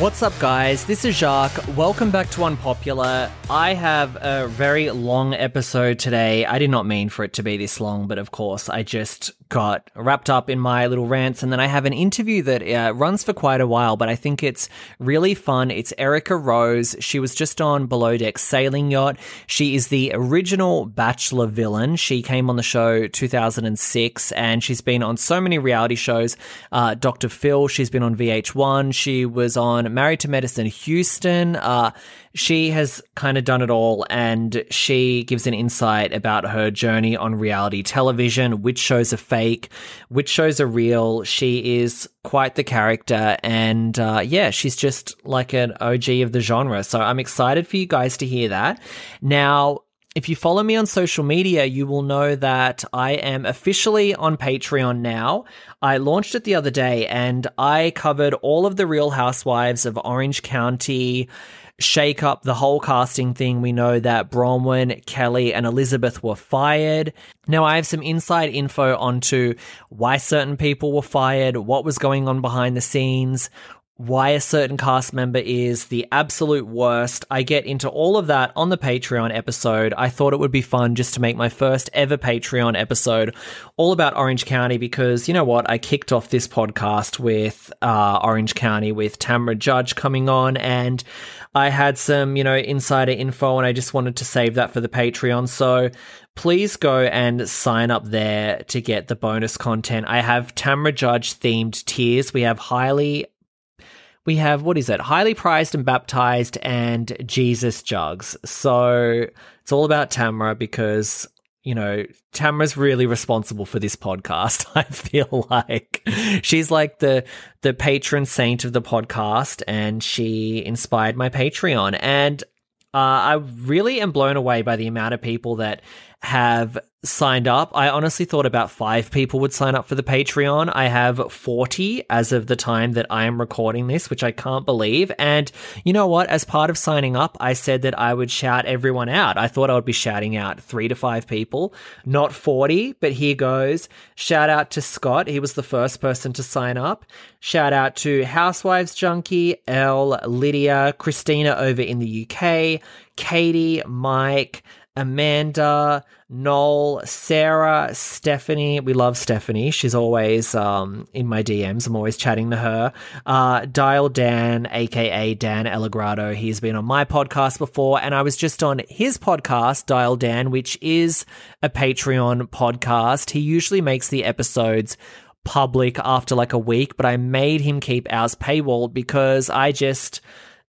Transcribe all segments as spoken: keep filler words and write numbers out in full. What's up, guys? This is Jacques. Welcome back to Unpopular. I have a very long episode today. I did not mean for it to be this long, but of course, I just got wrapped up in my little rants, and then I have an interview that uh, runs for quite a while, but I think it's really fun. It's Erica Rose. She was just on Below Deck Sailing Yacht. She is the original Bachelor villain. She came on the show two thousand six, and she's been on so many reality shows. Uh, Doctor Phil, she's been on V H one. She was on Married to Medicine Houston. Uh, she has kind of done it all, and she gives an insight about her journey on reality television, which shows are fake, which shows are real. She is quite the character, and uh, yeah, she's just like an O G of the genre. So I'm excited for you guys to hear that. Now, if you follow me on social media, you will know that I am officially on Patreon now. I launched it the other day, and I covered all of the Real Housewives of Orange County shake up, the whole casting thing. We know that Bronwyn, Kelly, and Elizabeth were fired. Now, I have some inside info onto why certain people were fired, what was going on behind the scenes, why a certain cast member is the absolute worst. I get into all of that on the Patreon episode. I thought it would be fun just to make my first ever Patreon episode all about Orange County because, you know what, I kicked off this podcast with uh, Orange County with Tamra Judge coming on, and I had some, you know, insider info, and I just wanted to save that for the Patreon. So please go and sign up there to get the bonus content. I have Tamra Judge themed tiers. We have highly... We have, what is it? Highly Prized and Baptized and Jesus Jugs. So it's all about Tamra because, you know, Tamra's really responsible for this podcast, I feel like. She's like the the patron saint of the podcast, and she inspired my Patreon. And uh, I really am blown away by the amount of people that have signed up. I honestly thought about five people would sign up for the Patreon. I have forty as of the time that I am recording this, which I can't believe. And you know what? As part of signing up, I said that I would shout everyone out. I thought I would be shouting out three to five people, not forty, but here goes. Shout out to Scott. He was the first person to sign up. Shout out to Housewives Junkie, Elle, Lydia, Christina over in the U K, Katie, Mike, Amanda, Noel, Sarah, Stephanie. We love Stephanie. She's always um, in my D Ms. I'm always chatting to her. Uh, Dial Dan, a k a. Dan Allegrado. He's been on my podcast before, and I was just on his podcast, Dial Dan, which is a Patreon podcast. He usually makes the episodes public after like a week, but I made him keep ours paywalled because I just...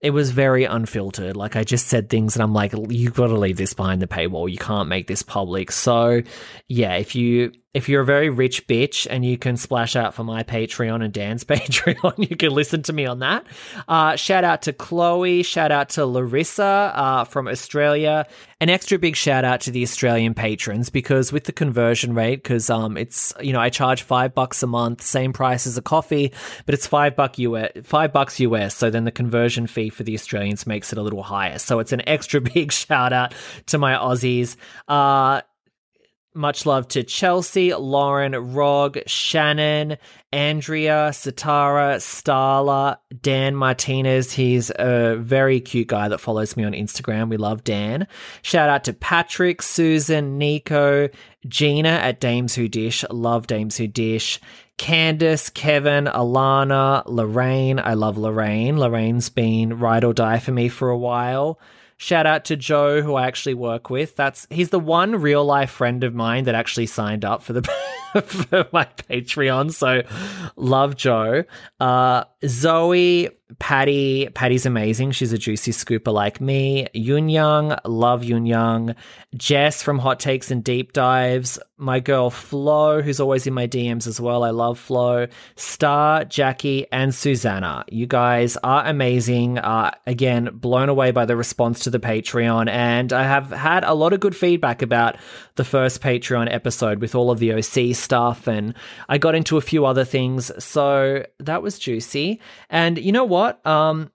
It was very unfiltered. Like, I just said things and I'm like, you've got to leave this behind the paywall. You can't make this public. So, yeah, if, you, if you're a very rich bitch and you can splash out for my Patreon and Dan's Patreon, you can listen to me on that. Uh, shout out to Chloe. Shout out to Larissa uh, from Australia. An extra big shout out to the Australian patrons because with the conversion rate, because um, it's, you know, I charge five bucks a month, same price as a coffee, but it's five buck U S, five bucks U S. So then the conversion fee for the Australians makes it a little higher. So it's an extra big shout out to my Aussies. Uh, much love to Chelsea, Lauren, Rog, Shannon, Andrea, Satara, Starla, Dan Martinez. He's a very cute guy that follows me on Instagram. We love Dan. Shout out to Patrick, Susan, Nico, Gina at Dames Who Dish. Love Dames Who Dish. Candice, Kevin, Alana, Lorraine. I love Lorraine. Lorraine's been ride or die for me for a while. Shout out to Joe, who I actually work with. That's he's the one real life friend of mine that actually signed up for the for my Patreon. So love Joe. Uh, Zoe, Patty. Patty's amazing. She's a juicy scooper like me. Yoon Young, love Yoon Young. Jess from Hot Takes and Deep Dives. My girl Flo, who's always in my D Ms as well. I love Flo. Star, Jackie, and Susanna. You guys are amazing. Uh, again, blown away by the response to the Patreon, and I have had a lot of good feedback about the first Patreon episode with all of the O C stuff, and I got into a few other things, so that was juicy. And you know what? Um,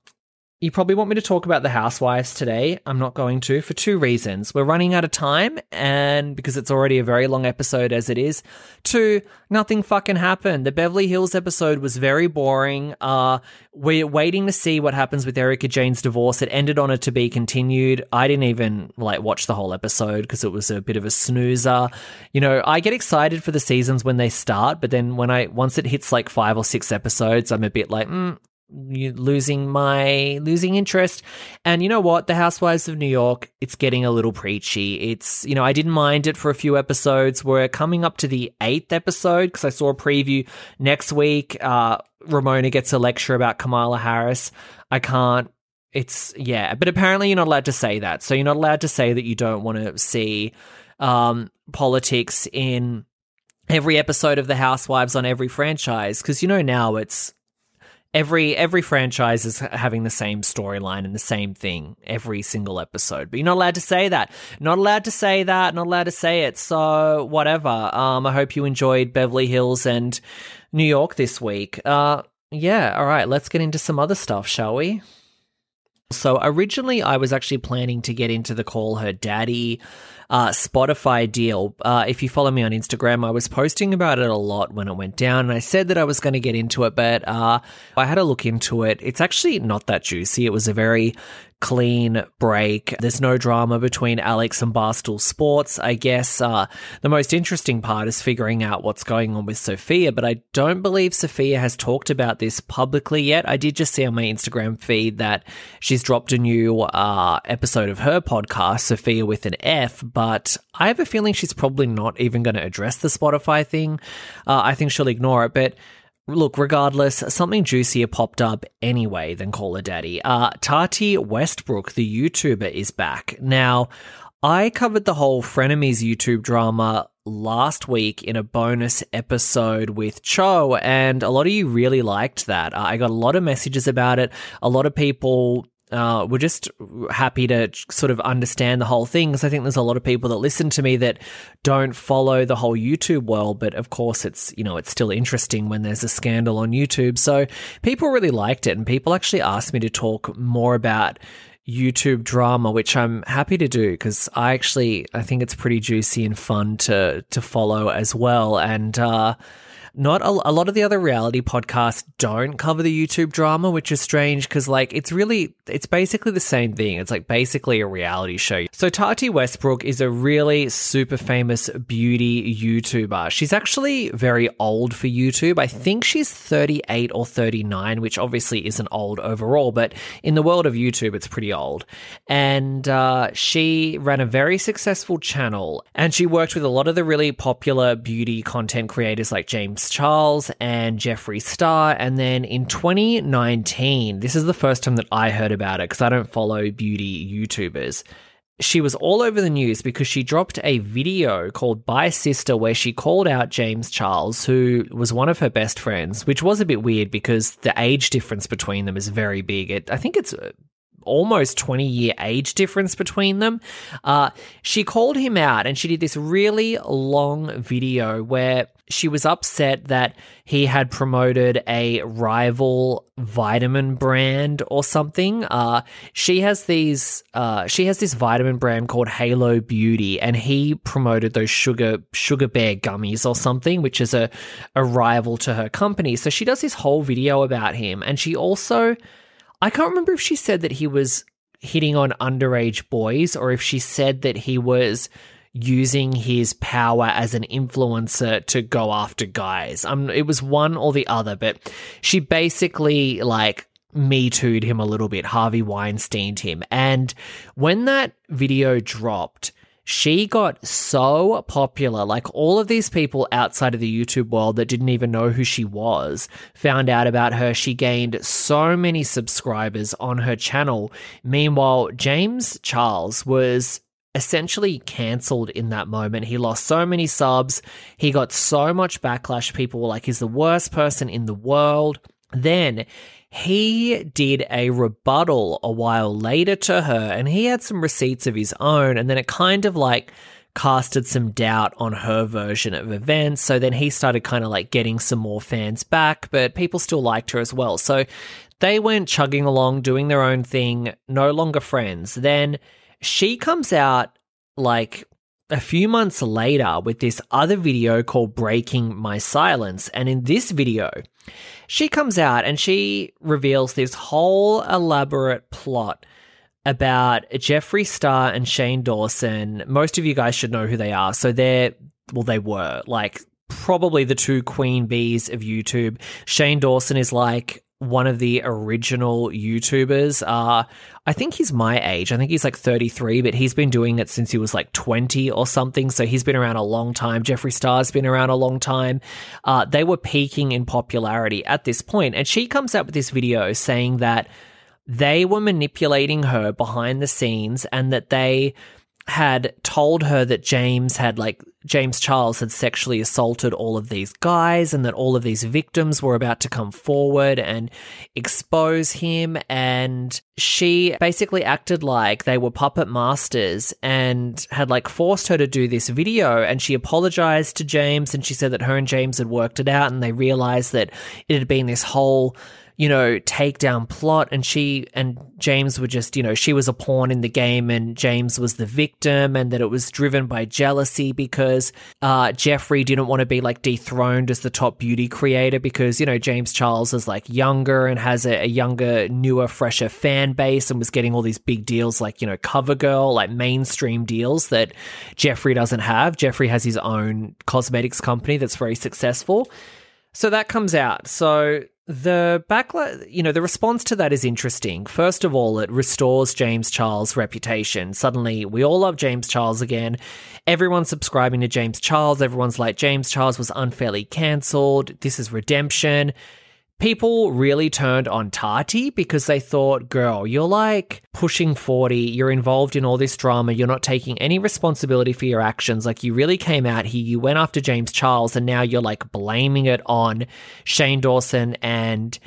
You probably want me to talk about the housewives today. I'm not going to, for two reasons. We're running out of time, and because it's already a very long episode as it is. Two, nothing fucking happened. The Beverly Hills episode was very boring. Uh, we're waiting to see what happens with Erica Jane's divorce. It ended on a to be continued. I didn't even like watch the whole episode because it was a bit of a snoozer. You know, I get excited for the seasons when they start, but then when I once it hits like five or six episodes, I'm a bit like, mm. You losing my losing interest. And you know what, the Housewives of New York, it's getting a little preachy. It's, you know, I didn't mind it for a few episodes. We're coming up to the eighth episode because I saw a preview next week. uh Ramona gets a lecture about Kamala Harris. I can't it's yeah but apparently you're not allowed to say that, so you're not allowed to say that you don't want to see um politics in every episode of the Housewives on every franchise, because you know now it's Every every franchise is having the same storyline and the same thing every single episode. But you're not allowed to say that. Not allowed to say that. Not allowed to say it. So whatever. Um, I hope you enjoyed Beverly Hills and New York this week. Uh, yeah, all right. Let's get into some other stuff, shall we? So originally I was actually planning to get into the Call Her Daddy uh, Spotify deal. Uh, if you follow me on Instagram, I was posting about it a lot when it went down, and I said that I was going to get into it, but uh, I had a look into it. It's actually not that juicy. It was a very clean break. There's no drama between Alex and Barstool Sports. I guess uh, the most interesting part is figuring out what's going on with Sophia, but I don't believe Sophia has talked about this publicly yet. I did just see on my Instagram feed that she's dropped a new uh, episode of her podcast, Sophia with an F, but I have a feeling she's probably not even going to address the Spotify thing. Uh, I think she'll ignore it, but look, regardless, something juicier popped up anyway than Call Her Daddy. Uh, Tati Westbrook, the YouTuber, is back. Now, I covered the whole Frenemies YouTube drama last week in a bonus episode with Cho, and a lot of you really liked that. I got a lot of messages about it. A lot of people Uh, we're just happy to sort of understand the whole thing, because I think there's a lot of people that listen to me that don't follow the whole YouTube world, but of course it's, you know, it's still interesting when there's a scandal on YouTube. So people really liked it, and people actually asked me to talk more about YouTube drama, which I'm happy to do because I actually I think it's pretty juicy and fun to to follow as well. And uh Not a, a lot of the other reality podcasts don't cover the YouTube drama, which is strange because, like, it's really, it's basically the same thing. It's, like, basically a reality show. So Tati Westbrook is a really super famous beauty YouTuber. She's actually very old for YouTube. I think she's thirty-eight or thirty-nine, which obviously isn't old overall, but in the world of YouTube, it's pretty old. And uh, she ran a very successful channel, and she worked with a lot of the really popular beauty content creators like James Charles and Jeffree Star. And then in twenty nineteen, this is the first time that I heard about it because I don't follow beauty YouTubers. She was all over the news because she dropped a video called Bye Sister where she called out James Charles, who was one of her best friends, which was a bit weird because the age difference between them is very big. It, I think it's almost twenty year age difference between them. Uh, she called him out, and she did this really long video where she was upset that he had promoted a rival vitamin brand or something. Uh, she has these, uh, she has this vitamin brand called Halo Beauty, and he promoted those sugar sugar bear gummies or something, which is a, a rival to her company. So she does this whole video about him, and she also, I can't remember if she said that he was hitting on underage boys or if she said that he was using his power as an influencer to go after guys. Um, it was one or the other, but she basically, like, Me Too'd him a little bit, Harvey Weinstein'd him. And when that video dropped, she got so popular, like all of these people outside of the YouTube world that didn't even know who she was found out about her. She gained so many subscribers on her channel. Meanwhile, James Charles was essentially cancelled in that moment. He lost so many subs. He got so much backlash. People were like, he's the worst person in the world. Then he did a rebuttal a while later to her, and he had some receipts of his own, and then it kind of like casted some doubt on her version of events. So then he started kind of like getting some more fans back, but people still liked her as well. So They went chugging along, doing their own thing, no longer friends. Then she comes out like a few months later with this other video called Breaking My Silence. And in this video, she comes out and she reveals this whole elaborate plot about Jeffree Star and Shane Dawson. Most of you guys should know who they are. So they're, well, they were like probably the two queen bees of YouTube. Shane Dawson is like one of the original YouTubers. Uh, I think he's my age. I think he's like thirty-three, but he's been doing it since he was like twenty or something. So he's been around a long time. Jeffree Star's been around a long time. Uh, they were peaking in popularity at this point. And she comes out with this video saying that they were manipulating her behind the scenes and that they had told her that James had like James Charles had sexually assaulted all of these guys and that all of these victims were about to come forward and expose him. And she basically acted like they were puppet masters and had like forced her to do this video. And she apologized to James and she said that her and James had worked it out and they realized that it had been this whole, you know, takedown plot, and she and James were just, you know, she was a pawn in the game and James was the victim, and that it was driven by jealousy because uh, Jeffree didn't want to be like dethroned as the top beauty creator because, you know, James Charles is like younger and has a, a younger, newer, fresher fan base and was getting all these big deals like, you know, CoverGirl, like mainstream deals that Jeffree doesn't have. Jeffree has his own cosmetics company that's very successful. So that comes out. So the backlash, you know, the response to that is interesting. First of all, it restores James Charles' reputation. Suddenly, we all love James Charles again. Everyone's subscribing to James Charles. Everyone's like, James Charles was unfairly cancelled. This is redemption. People really turned on Tati because they thought, girl, you're like pushing forty, you're involved in all this drama, you're not taking any responsibility for your actions. Like, you really came out here, you went after James Charles, and now you're like blaming it on Shane Dawson and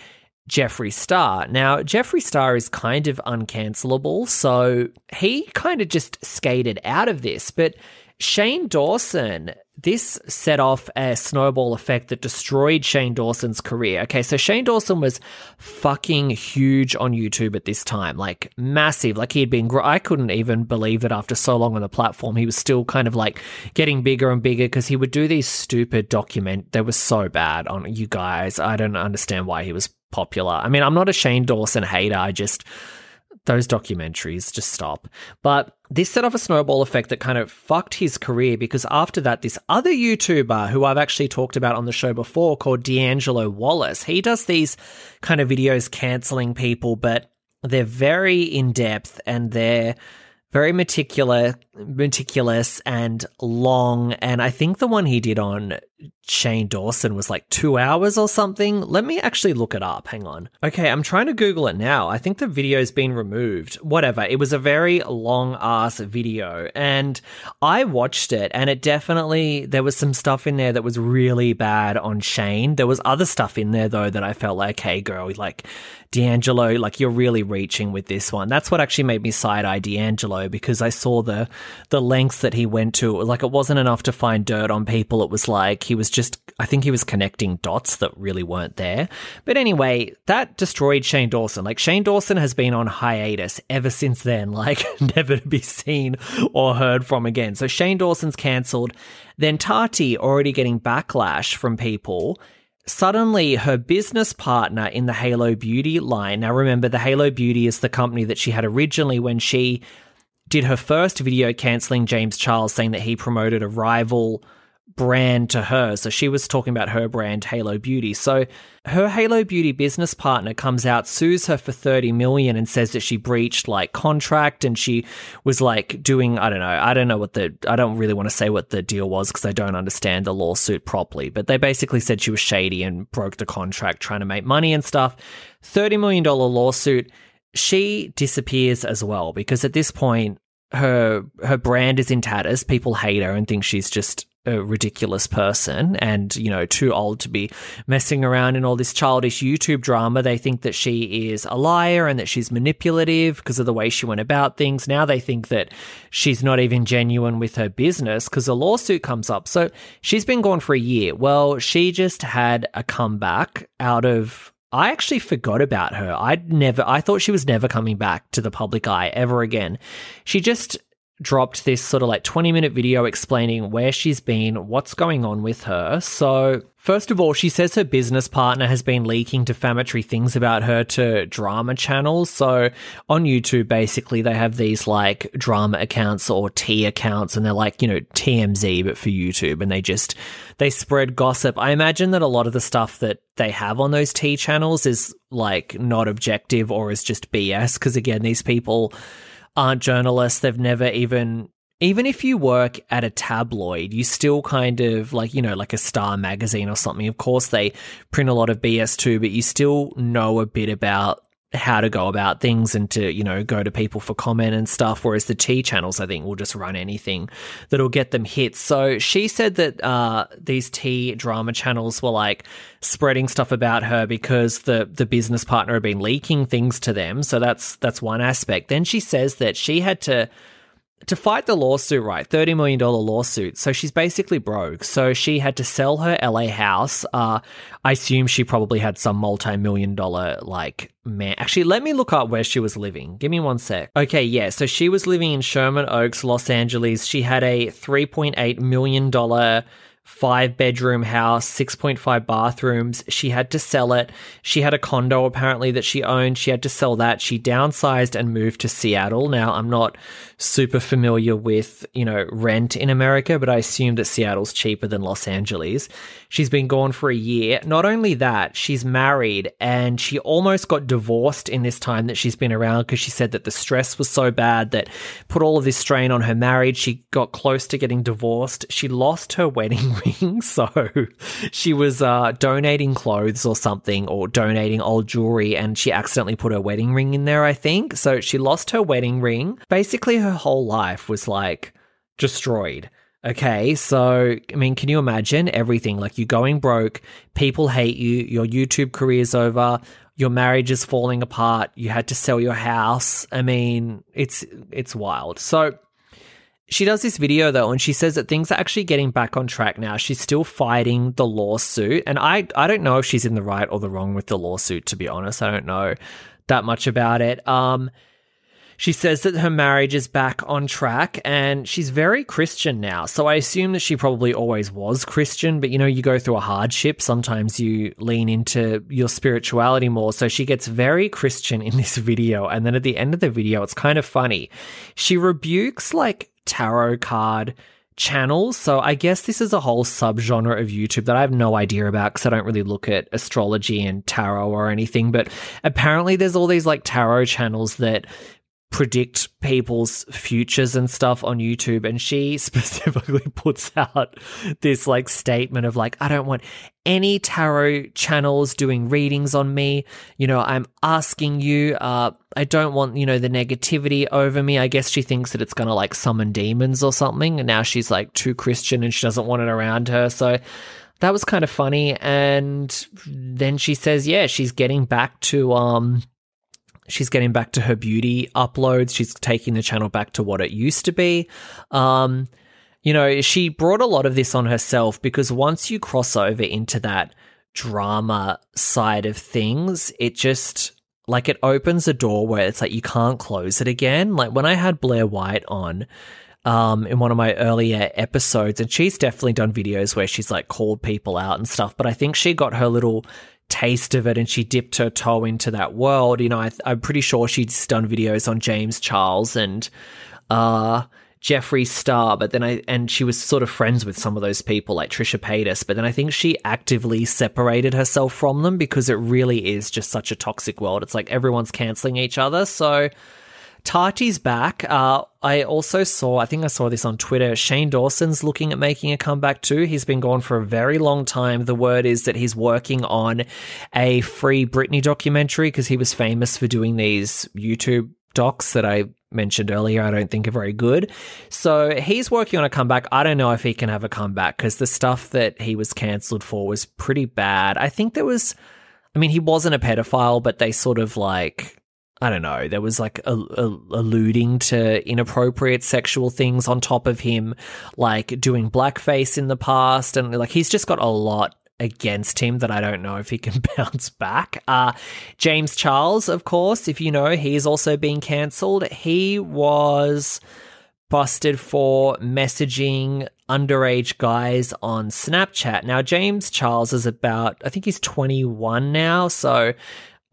Jeffree Star. Now, Jeffree Star is kind of uncancelable, so he kind of just skated out of this, but Shane Dawson, this set off a snowball effect that destroyed Shane Dawson's career. Okay, so Shane Dawson was fucking huge on YouTube at this time, like massive. Like he had been, gr- I couldn't even believe that after so long on the platform, he was still kind of like getting bigger and bigger because he would do these stupid document. They were so bad on you guys. I don't understand why he was popular. I mean, I'm not a Shane Dawson hater. I just... Those documentaries, just stop. But this set off a snowball effect that kind of fucked his career because after that, this other YouTuber who I've actually talked about on the show before called D'Angelo Wallace, he does these kind of videos cancelling people, but they're very in-depth and they're very meticulous, meticulous and long. And I think the one he did on Shane Dawson was like two hours or something. Let me actually look it up. Hang on. Okay, I'm trying to Google it now. I think the video's been removed. Whatever. It was a very long-ass video. And I watched it and it definitely, there was some stuff in there that was really bad on Shane. There was other stuff in there, though, that I felt like, hey, girl, like, D'Angelo, like, you're really reaching with this one. That's what actually made me side-eye D'Angelo because I saw the the lengths that he went to. Like, it wasn't enough to find dirt on people. It was like he was just, I think he was connecting dots that really weren't there. But anyway, that destroyed Shane Dawson. Like, Shane Dawson has been on hiatus ever since then, like, never to be seen or heard from again. So Shane Dawson's cancelled. Then Tati, already getting backlash from people. Suddenly, her business partner in the Halo Beauty line, now remember, the Halo Beauty is the company that she had originally when she did her first video cancelling James Charles, saying that he promoted a rival brand to her. So she was talking about her brand, Halo Beauty. So her Halo Beauty business partner comes out, sues her for thirty million dollars and says that she breached like contract and she was like doing, I don't know, I don't know what the, I don't really want to say what the deal was because I don't understand the lawsuit properly, but they basically said she was shady and broke the contract trying to make money and stuff. thirty million dollars lawsuit. She disappears as well because at this point, her her brand is in tatters. People hate her and think she's just a ridiculous person and, you know, too old to be messing around in all this childish YouTube drama. They think that she is a liar and that she's manipulative because of the way she went about things. Now they think that she's not even genuine with her business because a lawsuit comes up. So she's been gone for a year. Well, she just had a comeback out of I actually forgot about her. I'd never, I thought she was never coming back to the public eye ever again. She just dropped this sort of like twenty minute video explaining where she's been, what's going on with her. So first of all, she says her business partner has been leaking defamatory things about her to drama channels. So on YouTube, basically, they have these like drama accounts or T accounts, and they're like, you know, T M Z, but for YouTube. And they just, they spread gossip. I imagine that a lot of the stuff that they have on those T channels is like not objective or is just B S. Because again, these people aren't journalists. They've never even, even if you work at a tabloid, you still kind of like, you know, like a Star magazine or something. Of course, they print a lot of B S too, but you still know a bit about how to go about things and to, you know, go to people for comment and stuff. Whereas the T channels, I think, will just run anything that'll get them hits. So she said that uh, these T drama channels were like spreading stuff about her because the the business partner had been leaking things to them. So that's that's one aspect. Then she says that she had to to fight the lawsuit, right? thirty million dollars lawsuit. So she's basically broke. So she had to sell her L A house. Uh, I assume she probably had some multi-million dollar, like, man. Actually, let me look up where she was living. Give me one sec. Okay, yeah. So she was living in Sherman Oaks, Los Angeles. She had a three point eight million dollars five-bedroom house, six point five bathrooms. She had to sell it. She had a condo, apparently, that she owned. She had to sell that. She downsized and moved to Seattle. Now, I'm not super familiar with, you know, rent in America, but I assume that Seattle's cheaper than Los Angeles. She's been gone for a year. Not only that, she's married, and she almost got divorced in this time that she's been around because she said that the stress was so bad that put all of this strain on her marriage. She got close to getting divorced. She lost her wedding ring, so she was uh, donating clothes or something, or donating old jewelry, and she accidentally put her wedding ring in there, I think. So she lost her wedding ring. Basically, her whole life was like destroyed. Okay, so, I mean, can you imagine everything? Like, you're going broke, people hate you, your YouTube career's over, your marriage is falling apart, you had to sell your house. I mean, it's it's wild. So she does this video, though, and she says that things are actually getting back on track now. She's still fighting the lawsuit, and I, I don't know if she's in the right or the wrong with the lawsuit, to be honest. I don't know that much about it. Um, she says that her marriage is back on track, and she's very Christian now, so I assume that she probably always was Christian, but, you know, you go through a hardship. Sometimes you lean into your spirituality more, so she gets very Christian in this video, and then at the end of the video, it's kind of funny. She rebukes, like, tarot card channels. So I guess this is a whole subgenre of YouTube that I have no idea about because I don't really look at astrology and tarot or anything. But apparently there's all these like tarot channels that predict people's futures and stuff on YouTube. And she specifically puts out this like statement of like, I don't want any tarot channels doing readings on me. You know, I'm asking you, uh, I don't want, you know, the negativity over me. I guess she thinks that it's going to like summon demons or something. And now she's like too Christian and she doesn't want it around her. So that was kind of funny. And then she says, yeah, she's getting back to, um, she's getting back to her beauty uploads. She's taking the channel back to what it used to be. Um, you know, she brought a lot of this on herself because once you cross over into that drama side of things, it just, like, it opens a door where it's like you can't close it again. Like, when I had Blair White on um, in one of my earlier episodes, and she's definitely done videos where she's, like, called people out and stuff, but I think she got her little taste of it and she dipped her toe into that world. You know, I, I'm pretty sure she's done videos on James Charles and uh, Jeffree Star, but then I, and she was sort of friends with some of those people like Trisha Paytas, but then I think she actively separated herself from them because it really is just such a toxic world. It's like everyone's canceling each other. So Tati's back. Uh, I also saw, I think I saw this on Twitter, Shane Dawson's looking at making a comeback too. He's been gone for a very long time. The word is that he's working on a Free Britney documentary because he was famous for doing these YouTube docs that I mentioned earlier I don't think are very good. So he's working on a comeback. I don't know if he can have a comeback because the stuff that he was cancelled for was pretty bad. I think there was, I mean, he wasn't a pedophile, but they sort of like, I don't know, there was like a, a, alluding to inappropriate sexual things on top of him, like doing blackface in the past. And like, he's just got a lot against him that I don't know if he can bounce back. Uh, James Charles, of course, if you know, he's also been cancelled. He was busted for messaging underage guys on Snapchat. Now, James Charles is about, I think he's twenty-one now, so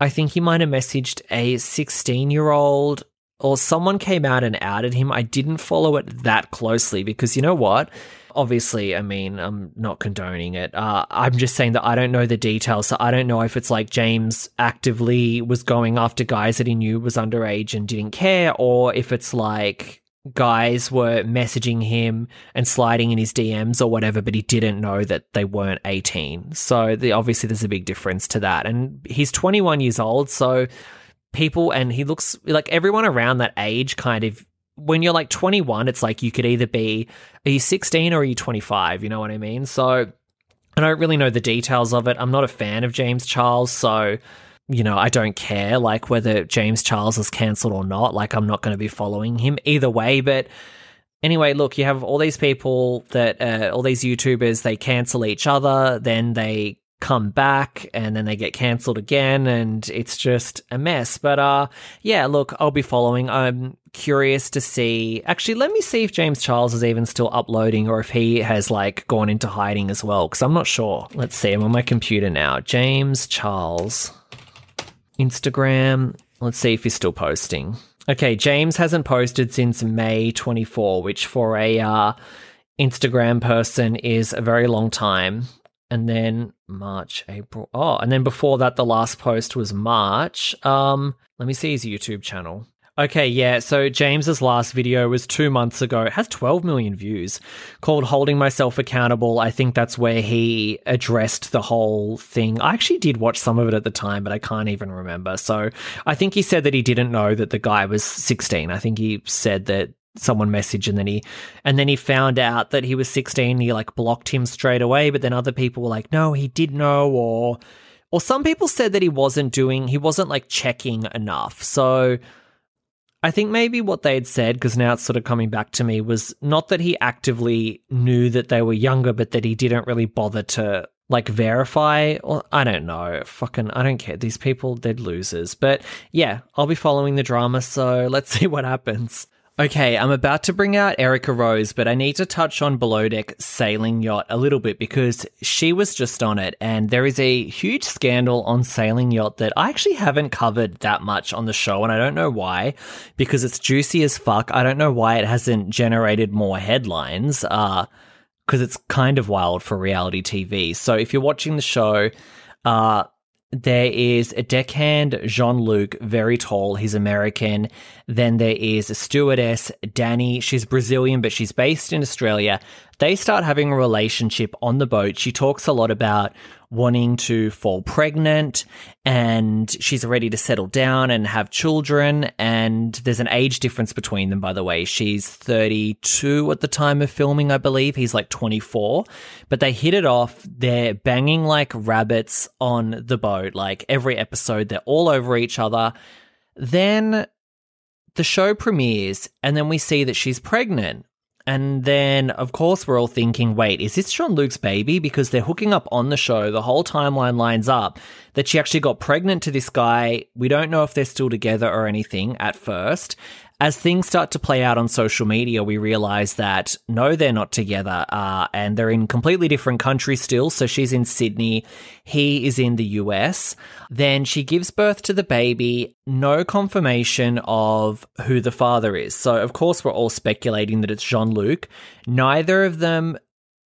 I think he might have messaged a sixteen-year-old or someone came out and outed him. I didn't follow it that closely because you know what? Obviously, I mean, I'm not condoning it. Uh, I'm just saying that I don't know the details, so I don't know if it's like James actively was going after guys that he knew was underage and didn't care, or if it's like guys were messaging him and sliding in his D Ms or whatever, but he didn't know that they weren't eighteen. So the, obviously there's a big difference to that. And he's twenty-one years old, so people, and he looks like everyone around that age kind of, when you're like twenty-one, it's like you could either be, are you sixteen or are you twenty-five? You know what I mean? So I don't really know the details of it. I'm not a fan of James Charles, so you know, I don't care, like, whether James Charles is cancelled or not. Like, I'm not going to be following him either way. But anyway, look, you have all these people that, uh, all these YouTubers, they cancel each other, then they come back, and then they get cancelled again, and it's just a mess. But, uh, yeah, look, I'll be following. I'm curious to see. Actually, let me see if James Charles is even still uploading or if he has, like, gone into hiding as well, because I'm not sure. Let's see. I'm on my computer now. James Charles. Instagram. Let's see if he's still posting. Okay, James hasn't posted since May twenty-fourth, which for a uh, Instagram person is a very long time. And then March, April. Oh, and then before that, the last post was March. Um, let me see his YouTube channel. Okay, yeah, so James's last video was two months ago. It has twelve million views, called Holding Myself Accountable. I think that's where he addressed the whole thing. I actually did watch some of it at the time, but I can't even remember. So I think he said that he didn't know that the guy was sixteen. I think he said that someone messaged and then he and then he found out that he was sixteen. He, like, blocked him straight away, but then other people were like, no, he did know, or, or some people said that he wasn't doing, he wasn't, like, checking enough. So I think maybe what they had said, because now it's sort of coming back to me, was not that he actively knew that they were younger, but that he didn't really bother to, like, verify. Or I don't know. Fucking, I don't care. These people, they're losers. But yeah, I'll be following the drama, so let's see what happens. Okay, I'm about to bring out Erica Rose, but I need to touch on Below Deck Sailing Yacht a little bit because she was just on it, and there is a huge scandal on Sailing Yacht that I actually haven't covered that much on the show, and I don't know why, because it's juicy as fuck. I don't know why it hasn't generated more headlines, uh, because it's kind of wild for reality T V. So if you're watching the show, uh, there is a deckhand, Jean-Luc, very tall. He's American. Then there is a stewardess, Danny. She's Brazilian, but she's based in Australia. They start having a relationship on the boat. She talks a lot about wanting to fall pregnant, and she's ready to settle down and have children. And there's an age difference between them, by the way. She's thirty-two at the time of filming, I believe. He's like twenty-four, but they hit it off. They're banging like rabbits on the boat. Like every episode, they're all over each other. Then the show premieres, and then we see that she's pregnant. And then, of course, we're all thinking, wait, is this Jean-Luc's baby? Because they're hooking up on the show. The whole timeline lines up that she actually got pregnant to this guy. We don't know if they're still together or anything at first. As things start to play out on social media, we realize that, no, they're not together. Uh, and they're in completely different countries still. So she's in Sydney. He is in the U S. Then she gives birth to the baby. No confirmation of who the father is. So, of course, we're all speculating that it's Jean-Luc. Neither of them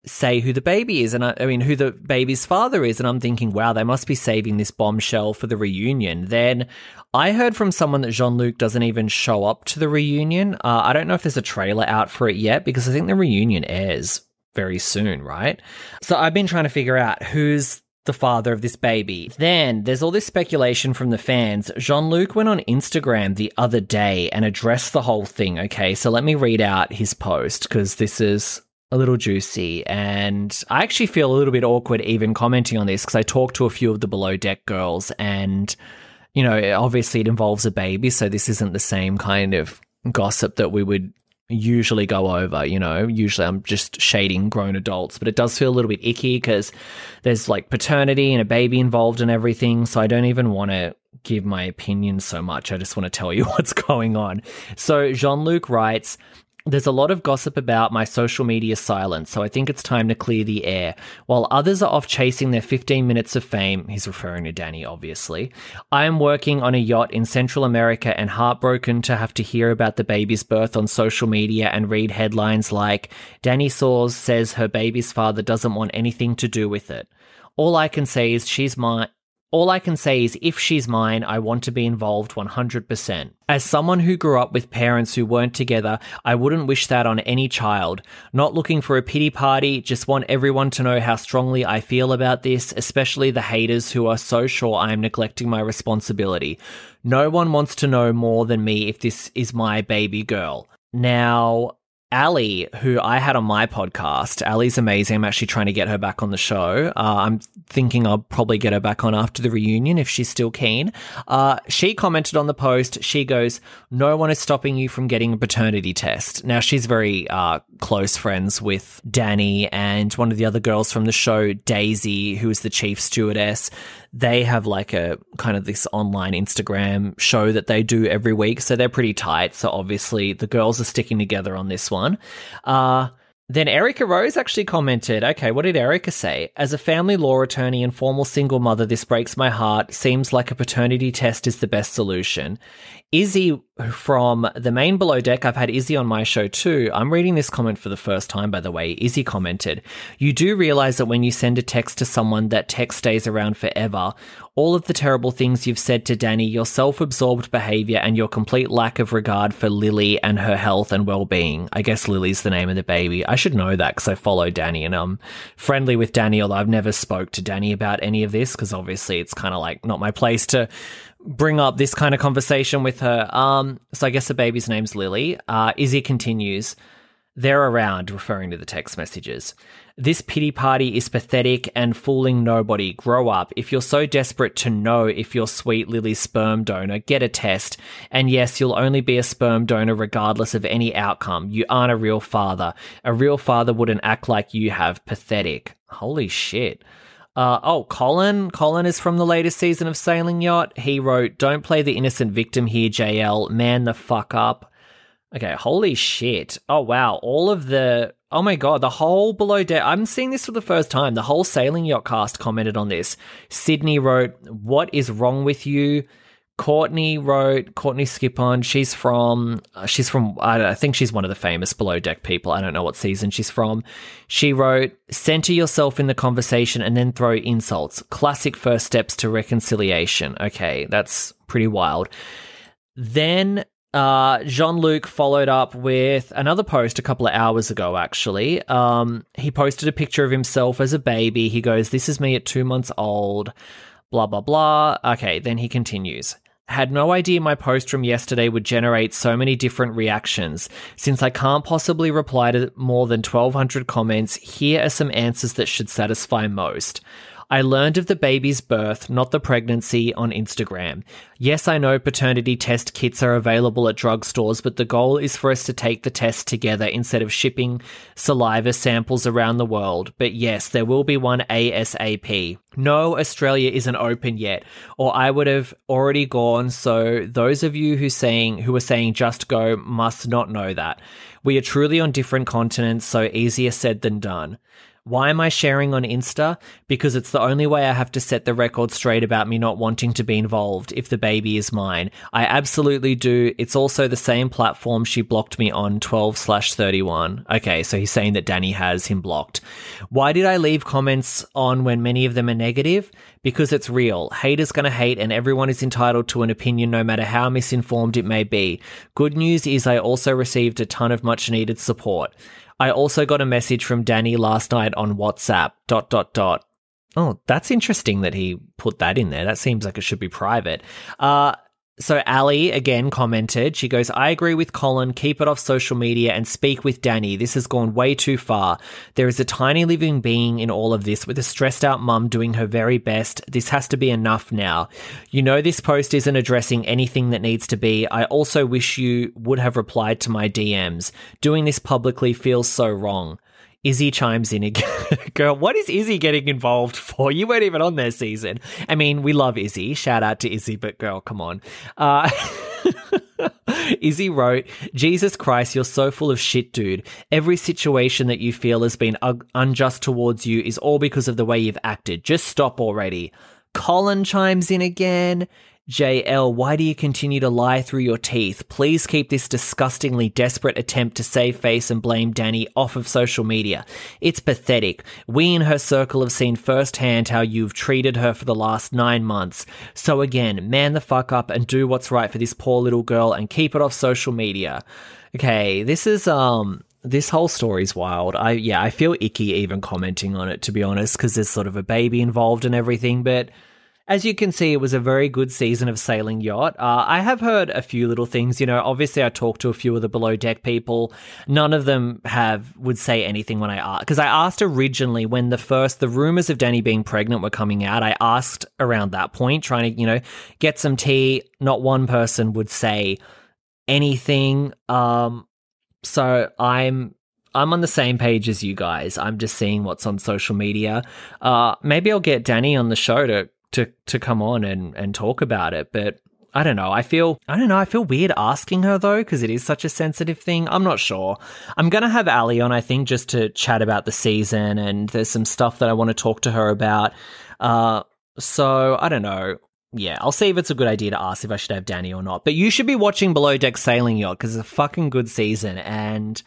say who the baby is, and I, I mean, who the baby's father is. And I'm thinking, wow, they must be saving this bombshell for the reunion. Then I heard from someone that Jean-Luc doesn't even show up to the reunion. Uh, I don't know if there's a trailer out for it yet, because I think the reunion airs very soon, right? So I've been trying to figure out who's the father of this baby. Then there's all this speculation from the fans. Jean-Luc went on Instagram the other day and addressed the whole thing. Okay, so let me read out his post, because this is a little juicy, and I actually feel a little bit awkward even commenting on this, because I talked to a few of the Below Deck girls, and, you know, obviously it involves a baby, so this isn't the same kind of gossip that we would usually go over, you know. Usually I'm just shading grown adults, but it does feel a little bit icky because there's like paternity and a baby involved and everything, so I don't even want to give my opinion so much. I just want to tell you what's going on. So Jean-Luc writes, there's a lot of gossip about my social media silence, so I think it's time to clear the air. While others are off chasing their fifteen minutes of fame, he's referring to Danny, obviously, I am working on a yacht in Central America and heartbroken to have to hear about the baby's birth on social media and read headlines like, Danny Saws says her baby's father doesn't want anything to do with it. All I can say is she's my... All I can say is if she's mine, I want to be involved one hundred percent. As someone who grew up with parents who weren't together, I wouldn't wish that on any child. Not looking for a pity party, just want everyone to know how strongly I feel about this, especially the haters who are so sure I am neglecting my responsibility. No one wants to know more than me if this is my baby girl. Now... Ali, who I had on my podcast, Ali's amazing. I'm actually trying to get her back on the show. Uh, I'm thinking I'll probably get her back on after the reunion if she's still keen. Uh, she commented on the post. She goes, no one is stopping you from getting a paternity test. Now, she's very uh, close friends with Danny and one of the other girls from the show, Daisy, who is the chief stewardess. They have like a kind of this online Instagram show that they do every week. So they're pretty tight. So obviously the girls are sticking together on this one. Uh, then Erica Rose actually commented, okay, what did Erica say? As a family law attorney and formal single mother, this breaks my heart. Seems like a paternity test is the best solution. Izzy from the main Below Deck, I've had Izzy on my show too. I'm reading this comment for the first time, by the way. Izzy commented, you do realize that when you send a text to someone, that text stays around forever. All of the terrible things you've said to Danny, your self-absorbed behavior and your complete lack of regard for Lily and her health and well-being. I guess Lily's the name of the baby. I should know that because I follow Danny and I'm friendly with Danny, although I've never spoke to Danny about any of this because obviously it's kind of like not my place to bring up this kind of conversation with her. Um, so I guess the baby's name's Lily. Uh, Izzy continues, they're around, referring to the text messages. This pity party is pathetic and fooling nobody. Grow up. If you're so desperate to know if you're sweet Lily's sperm donor, get a test. And yes, you'll only be a sperm donor regardless of any outcome. You aren't a real father. A real father wouldn't act like you have. Pathetic. Holy shit. Uh, oh, Colin. Colin is from the latest season of Sailing Yacht. He wrote, don't play the innocent victim here, J L. Man the fuck up. Okay, holy shit. Oh, wow. All of the... Oh, my God. The whole Below Deck... I'm seeing this for the first time. The whole Sailing Yacht cast commented on this. Sydney wrote, what is wrong with you? Courtney wrote, Courtney Skippon, she's from, uh, she's from, I, I think she's one of the famous Below Deck people. I don't know what season she's from. She wrote, center yourself in the conversation and then throw insults. Classic first steps to reconciliation. Okay, that's pretty wild. Then uh, Jean-Luc followed up with another post a couple of hours ago, actually. Um, he posted a picture of himself as a baby. He goes, this is me at two months old, blah, blah, blah. Okay, then he continues. Had no idea my post from yesterday would generate so many different reactions. Since I can't possibly reply to more than twelve hundred comments, here are some answers that should satisfy most. I learned of the baby's birth, not the pregnancy, on Instagram. Yes, I know paternity test kits are available at drugstores, but the goal is for us to take the test together instead of shipping saliva samples around the world. But yes, there will be one ASAP. No, Australia isn't open yet, or I would have already gone, so those of you who saying who are saying just go must not know that. We are truly on different continents, so easier said than done. Why am I sharing on Insta? Because it's the only way I have to set the record straight about me not wanting to be involved if the baby is mine. I absolutely do. It's also the same platform she blocked me on, twelve slash thirty-one. Okay, so he's saying that Danny has him blocked. Why did I leave comments on when many of them are negative? Because it's real. Haters gonna hate and everyone is entitled to an opinion no matter how misinformed it may be. Good news is I also received a ton of much needed support. I also got a message from Danny last night on WhatsApp, dot, dot, dot. Oh, that's interesting that he put that in there. That seems like it should be private. Uh, So Ali again commented, she goes, I agree with Colin, keep it off social media and speak with Danny. This has gone way too far. There is a tiny living being in all of this with a stressed out mum doing her very best. This has to be enough now. You know this post isn't addressing anything that needs to be. I also wish you would have replied to my D Ms. Doing this publicly feels so wrong. Izzy chimes in again. Girl, what is Izzy getting involved for? You weren't even on their season. I mean, we love Izzy. Shout out to Izzy, but girl, come on. Uh, Izzy wrote, Jesus Christ, you're so full of shit, dude. Every situation that you feel has been un- unjust towards you is all because of the way you've acted. Just stop already. Colin chimes in again. J L, why do you continue to lie through your teeth? Please keep this disgustingly desperate attempt to save face and blame Danny off of social media. It's pathetic. We in her circle have seen firsthand how you've treated her for the last nine months. So again, man the fuck up and do what's right for this poor little girl and keep it off social media. Okay, this is, um... this whole story's wild. I yeah, I feel icky even commenting on it, to be honest, because there's sort of a baby involved and everything, but as you can see, it was a very good season of Sailing Yacht. Uh, I have heard a few little things. You know, obviously I talked to a few of the Below Deck people. None of them have would say anything when I asked. Because I asked originally when the first, the rumors of Danny being pregnant were coming out, I asked around that point, trying to, you know, get some tea. Not one person would say anything. Um, so I'm... I'm on the same page as you guys. I'm just seeing what's on social media. Uh, maybe I'll get Danny on the show to to to come on and, and talk about it. But I don't know. I feel, I don't know. I feel weird asking her though, because it is such a sensitive thing. I'm not sure. I'm going to have Ali on, I think, just to chat about the season. And there's some stuff that I want to talk to her about. Uh, so I don't know. Yeah, I'll see if it's a good idea to ask if I should have Danny or not. But you should be watching Below Deck Sailing Yacht because it's a fucking good season. And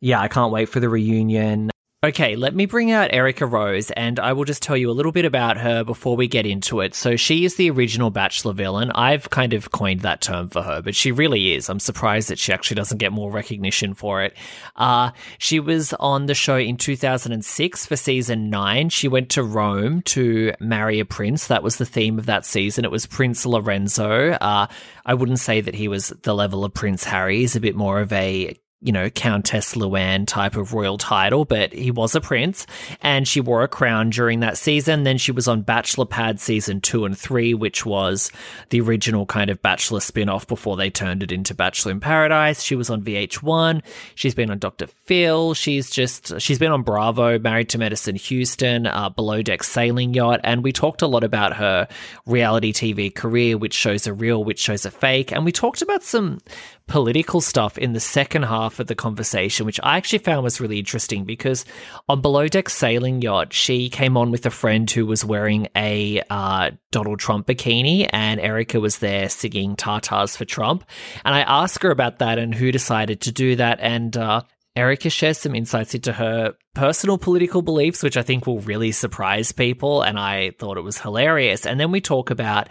yeah, I can't wait for the reunion. Okay, let me bring out Erica Rose, and I will just tell you a little bit about her before we get into it. So she is the original Bachelor villain. I've kind of coined that term for her, but she really is. I'm surprised that she actually doesn't get more recognition for it. Uh, she was on the show in two thousand six for season nine. She went to Rome to marry a prince. That was the theme of that season. It was Prince Lorenzo. Uh, I wouldn't say that he was the level of Prince Harry. He's a bit more of a, you know, Countess Luann type of royal title, but he was a prince, and she wore a crown during that season. Then she was on Bachelor Pad season two and three, which was the original kind of Bachelor spin-off before they turned it into Bachelor in Paradise. She was on V H one. She's been on Doctor Phil. She's just, she's been on Bravo, Married to Medicine Houston, uh, Below Deck Sailing Yacht. And we talked a lot about her reality T V career, which shows are real, which shows are fake. And we talked about some political stuff in the second half of the conversation, which I actually found was really interesting because on Below Deck Sailing Yacht, she came on with a friend who was wearing a uh, Donald Trump bikini, and Erica was there singing Tartars for Trump. And I asked her about that and who decided to do that. And uh, Erica shares some insights into her personal political beliefs, which I think will really surprise people. And I thought it was hilarious. And then we talk about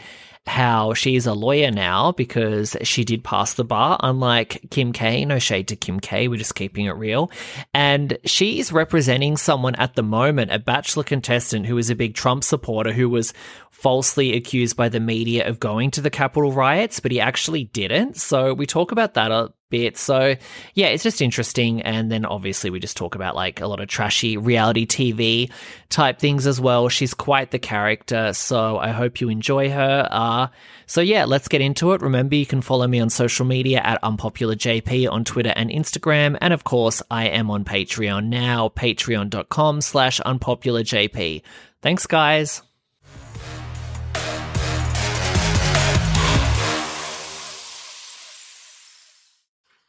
how she's a lawyer now because she did pass the bar, unlike Kim K. No shade to Kim K. We're just keeping it real. And she is representing someone at the moment, a Bachelor contestant who is a big Trump supporter who was falsely accused by the media of going to the Capitol riots, but he actually didn't. So we talk about that a bit. So yeah, it's just interesting. And then obviously we just talk about like a lot of trashy reality T V type things as well. She's quite the character, so I hope you enjoy her. Uh, so yeah, let's get into it. Remember, you can follow me on social media at unpopular J P on Twitter and Instagram. And of course, I am on Patreon now, patreon.com slash unpopularjp. Thanks, guys.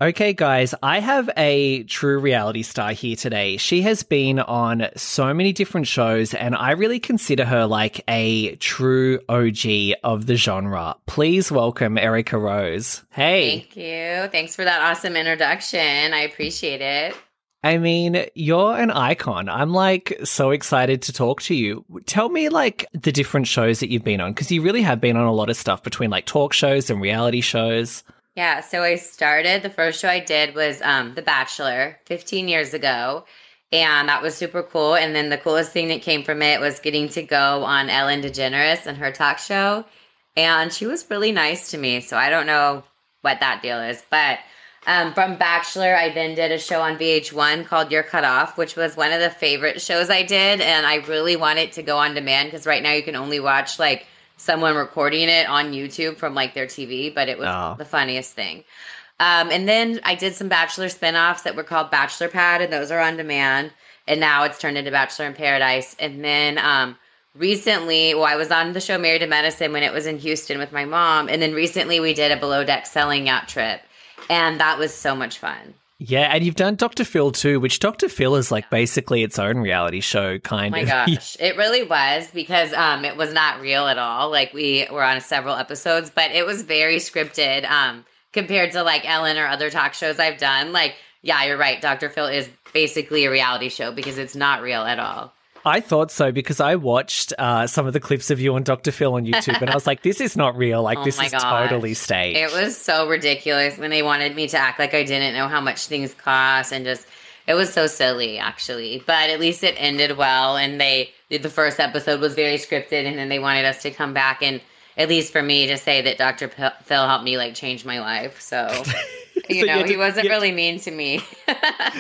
Okay, guys, I have a true reality star here today. She has been on so many different shows, and I really consider her like a true O G of the genre. Please welcome Erica Rose. Hey. Thank you. Thanks for that awesome introduction. I appreciate it. I mean, you're an icon. I'm like so excited to talk to you. Tell me like the different shows that you've been on, because you really have been on a lot of stuff between like talk shows and reality shows. Yeah, so I started, the first show I did was um, The Bachelor fifteen years ago, and that was super cool. And then the coolest thing that came from it was getting to go on Ellen DeGeneres and her talk show And she was really nice to me, so I don't know what that deal is. But um, from Bachelor, I then did a show on V H one called You're Cut Off, which was one of the favorite shows I did. And I really want it to go on demand because right now you can only watch like someone recording it on YouTube from like their T V. But it was oh. the funniest thing. Um, and then I did some Bachelor spinoffs that were called Bachelor Pad, and those are on demand. And now it's turned into Bachelor in Paradise. And then um, recently, well, I was on the show Married to Medicine when it was in Houston with my mom. And then recently we did a Below Deck Sailing Yacht trip. And that was so much fun. Yeah, and you've done Doctor Phil too, which Doctor Phil is like basically its own reality show kind of. Oh my of. gosh, it really was because um, it was not real at all. Like we were on several episodes, but it was very scripted um, compared to like Ellen or other talk shows I've done. Like, yeah, you're right. Doctor Phil is basically a reality show because it's not real at all. I thought so because I watched uh, some of the clips of you on Doctor Phil on YouTube and I was like, this is not real. Like, oh this is gosh. totally staged. It was so ridiculous when they wanted me to act like I didn't know how much things cost and just, it was so silly actually. But at least it ended well and they, the first episode was very scripted and then they wanted us to come back and at least for me to say that Doctor P- Phil helped me like change my life. So... You so know, you to, he wasn't really to, mean to me.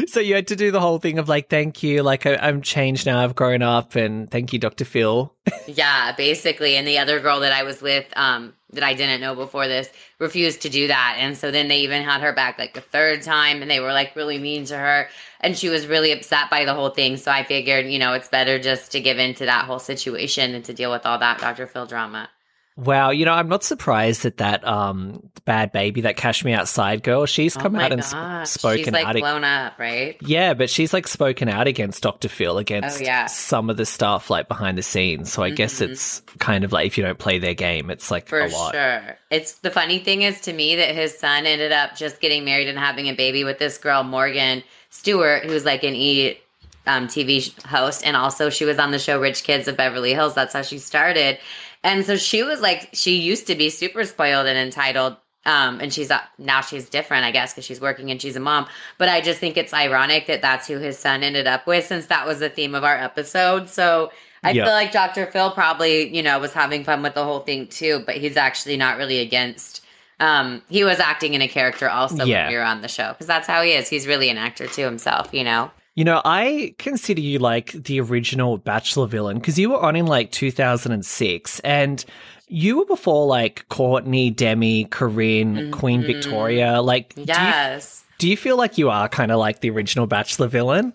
So you had to do the whole thing of like, thank you, like I, I'm changed now, I've grown up, and thank you, Doctor Phil. Yeah, basically. And the other girl that I was with um, that I didn't know before this refused to do that. And so then they even had her back like the third time and they were like really mean to her. And she was really upset by the whole thing. So I figured, you know, it's better just to give in to that whole situation and to deal with all that Doctor Phil drama. Wow, you know, I'm not surprised that that um, bad baby, that Cash Me Outside girl, she's come oh out and sp- spoken she's like out. She's, like, blown ag- up, right? Yeah, but she's, like, spoken out against Doctor Phil, against oh, yeah. some of the stuff, like, behind the scenes. So I mm-hmm. guess it's kind of like if you don't play their game, it's, like, For a lot. For sure. It's, the funny thing is, to me, that his son ended up just getting married and having a baby with this girl, Morgan Stewart, who's, like, an E! Um, T V host. And also, she was on the show Rich Kids of Beverly Hills. That's how she started. And so she was like, she used to be super spoiled and entitled, um, and she's uh, now she's different, I guess, because she's working and she's a mom. But I just think it's ironic that that's who his son ended up with, since that was the theme of our episode. So I yeah. feel like Doctor Phil probably, you know, was having fun with the whole thing too, but he's actually not really against. Um, he was acting in a character also yeah. when we were on the show, because that's how he is. He's really an actor to himself, you know. You know, I consider you like the original Bachelor villain because you were on in like two thousand six and you were before like Courtney, Demi, Corinne, mm-hmm. Queen Victoria. Like, yes. do you, do you feel like you are kind of like the original Bachelor villain?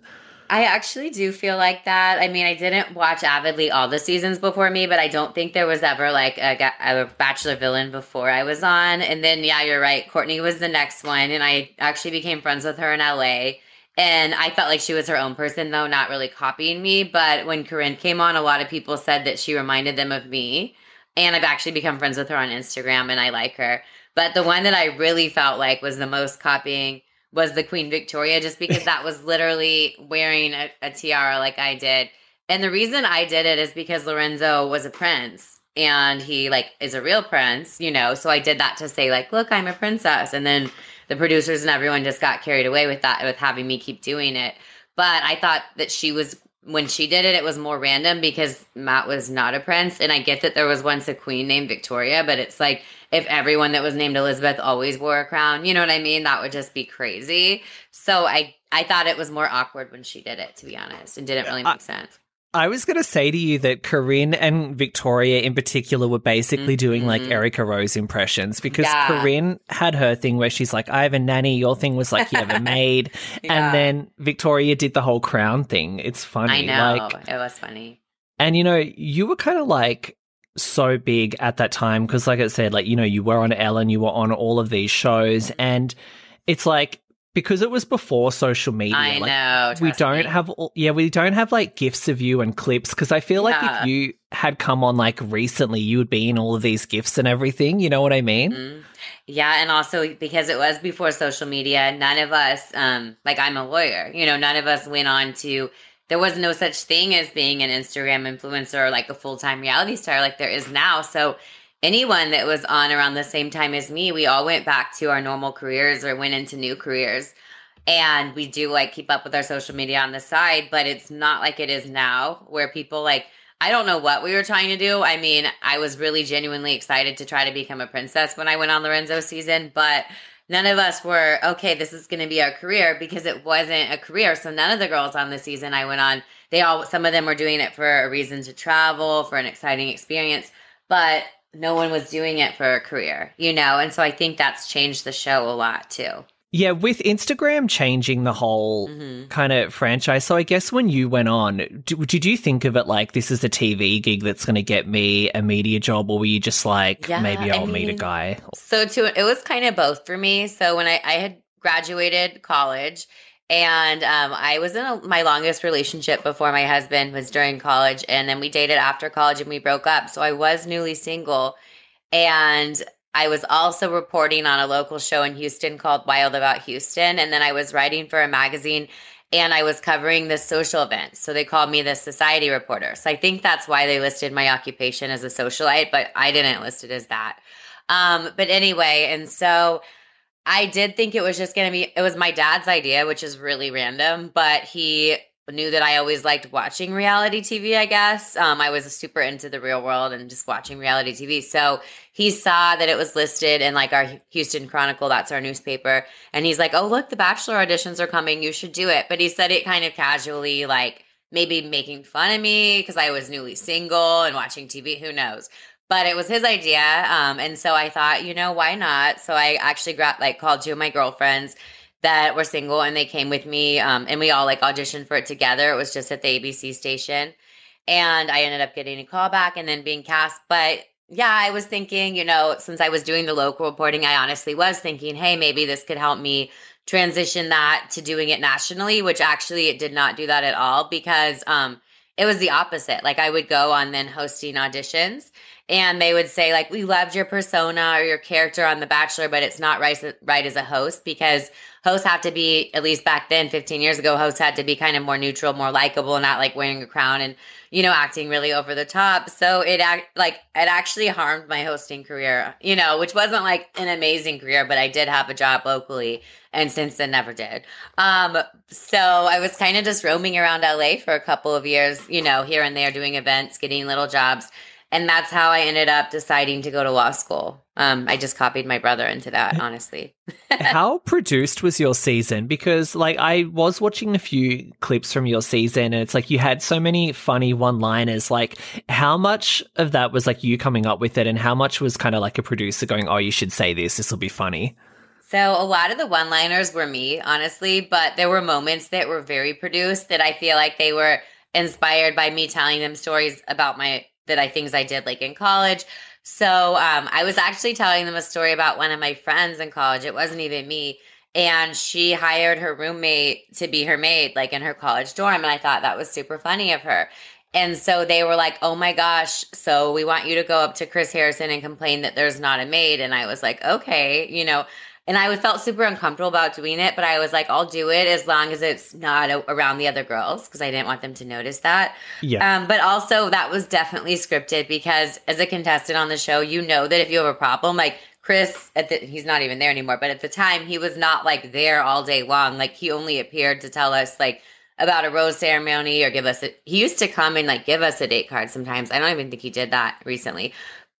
I actually do feel like that. I mean, I didn't watch avidly all the seasons before me, but I don't think there was ever like a, a Bachelor villain before I was on. And then, yeah, you're right. Courtney was the next one and I actually became friends with her in L A. And I felt like she was her own person, though, not really copying me. But when Corinne came on, a lot of people said that she reminded them of me. And I've actually become friends with her on Instagram, and I like her. But the one that I really felt like was the most copying was the Queen Victoria, just because that was literally wearing a, a tiara like I did. And the reason I did it is because Lorenzo was a prince, and he, like, is a real prince, you know. So I did that to say, like, look, I'm a princess. And then the producers and everyone just got carried away with that, with having me keep doing it. But I thought that she was, when she did it, it was more random because Matt was not a prince. And I get that there was once a queen named Victoria, but it's like if everyone that was named Elizabeth always wore a crown, you know what I mean? That would just be crazy. So I, I thought it was more awkward when she did it, to be honest. It didn't really make sense. I was going to say to you that Corinne and Victoria in particular were basically mm-hmm. doing like Erica Rose impressions because yeah. Corinne had her thing where she's like, I have a nanny. Your thing was like, you have a maid. yeah. And then Victoria did the whole crown thing. It's funny. I know. Like, it was funny. And, you know, you were kind of like so big at that time because, like I said, like, you know, you were on Ellen, you were on all of these shows. And it's like, because it was before social media. I like, know. We don't me. have, all, yeah, we don't have like gifs of you and clips because I feel yeah. like if you had come on like recently, you would be in all of these gifs and everything. You know what I mean? Mm-hmm. Yeah. And also because it was before social media, none of us, um, like I'm a lawyer, you know, none of us went on to, there was no such thing as being an Instagram influencer or like a full-time reality star like there is now. So anyone that was on around the same time as me, we all went back to our normal careers or went into new careers. And we do like keep up with our social media on the side, but it's not like it is now where people like, I don't know what we were trying to do. I mean, I was really genuinely excited to try to become a princess when I went on Lorenzo season, but none of us were, okay, this is going to be our career, because it wasn't a career. So none of the girls on the season I went on, they all, some of them were doing it for a reason to travel, for an exciting experience, but no one was doing it for a career, you know? And so I think that's changed the show a lot too. Yeah, with Instagram changing the whole mm-hmm. kind of franchise. So I guess when you went on, d- did you think of it like, this is a T V gig that's going to get me a media job? Or were you just like, yeah, maybe I'll I mean, meet a guy? So to, it was kind of both for me. So when I, I had graduated college and um, I was in a, my longest relationship before my husband was during college. And then we dated after college and we broke up. So I was newly single, and I was also reporting on a local show in Houston called Wild About Houston. And then I was writing for a magazine, and I was covering this social event. So they called me the society reporter. So I think that's why they listed my occupation as a socialite, but I didn't list it as that. Um, but anyway, and so I did think it was just going to be, it was my dad's idea, which is really random, but he knew that I always liked watching reality T V, I guess. Um, I was super into the real world and just watching reality T V. So he saw that it was listed in like our Houston Chronicle, that's our newspaper. And he's like, oh, look, the Bachelor auditions are coming. You should do it. But he said it kind of casually, like maybe making fun of me because I was newly single and watching T V. Who knows? But it was his idea. Um, and so I thought, you know, why not? So I actually got, like called two of my girlfriends that were single, and they came with me, um, and we all like auditioned for it together. It was just at the A B C station, and I ended up getting a call back and then being cast. But yeah, I was thinking, you know, since I was doing the local reporting, I honestly was thinking, hey, maybe this could help me transition that to doing it nationally, which actually it did not do that at all, because um, it was the opposite. Like I would go on then hosting auditions, and they would say like, we loved your persona or your character on The Bachelor, but it's not right, right as a host, because hosts have to be, at least back then, fifteen years ago, hosts had to be kind of more neutral, more likable, not like wearing a crown and, you know, acting really over the top. So it act, like it actually harmed my hosting career, you know, which wasn't like an amazing career, but I did have a job locally, and since then never did. Um, so I was kind of just roaming around L A for a couple of years, you know, here and there doing events, getting little jobs. And that's how I ended up deciding to go to law school. Um, I just copied my brother into that, honestly. How produced was your season? Because like I was watching a few clips from your season, and it's like you had so many funny one-liners. Like how much of that was like you coming up with it, and how much was kind of like a producer going, oh, you should say this, this will be funny? So a lot of the one-liners were me, honestly, but there were moments that were very produced that I feel like they were inspired by me telling them stories about my that I things I did like in college. So um, I was actually telling them a story about one of my friends in college. It wasn't even me. And she hired her roommate to be her maid, like in her college dorm. And I thought that was super funny of her. And so they were like, oh my gosh, so we want you to go up to Chris Harrison and complain that there's not a maid. And I was like, okay, you know, and I felt super uncomfortable about doing it, but I was like, I'll do it as long as it's not a- around the other girls, because I didn't want them to notice that. Yeah. Um, but also that was definitely scripted, because as a contestant on the show, you know that if you have a problem, like Chris, at the, he's not even there anymore, but at the time he was not like there all day long. Like he only appeared to tell us like about a rose ceremony or give us a, he used to come and like give us a date card sometimes. I don't even think he did that recently.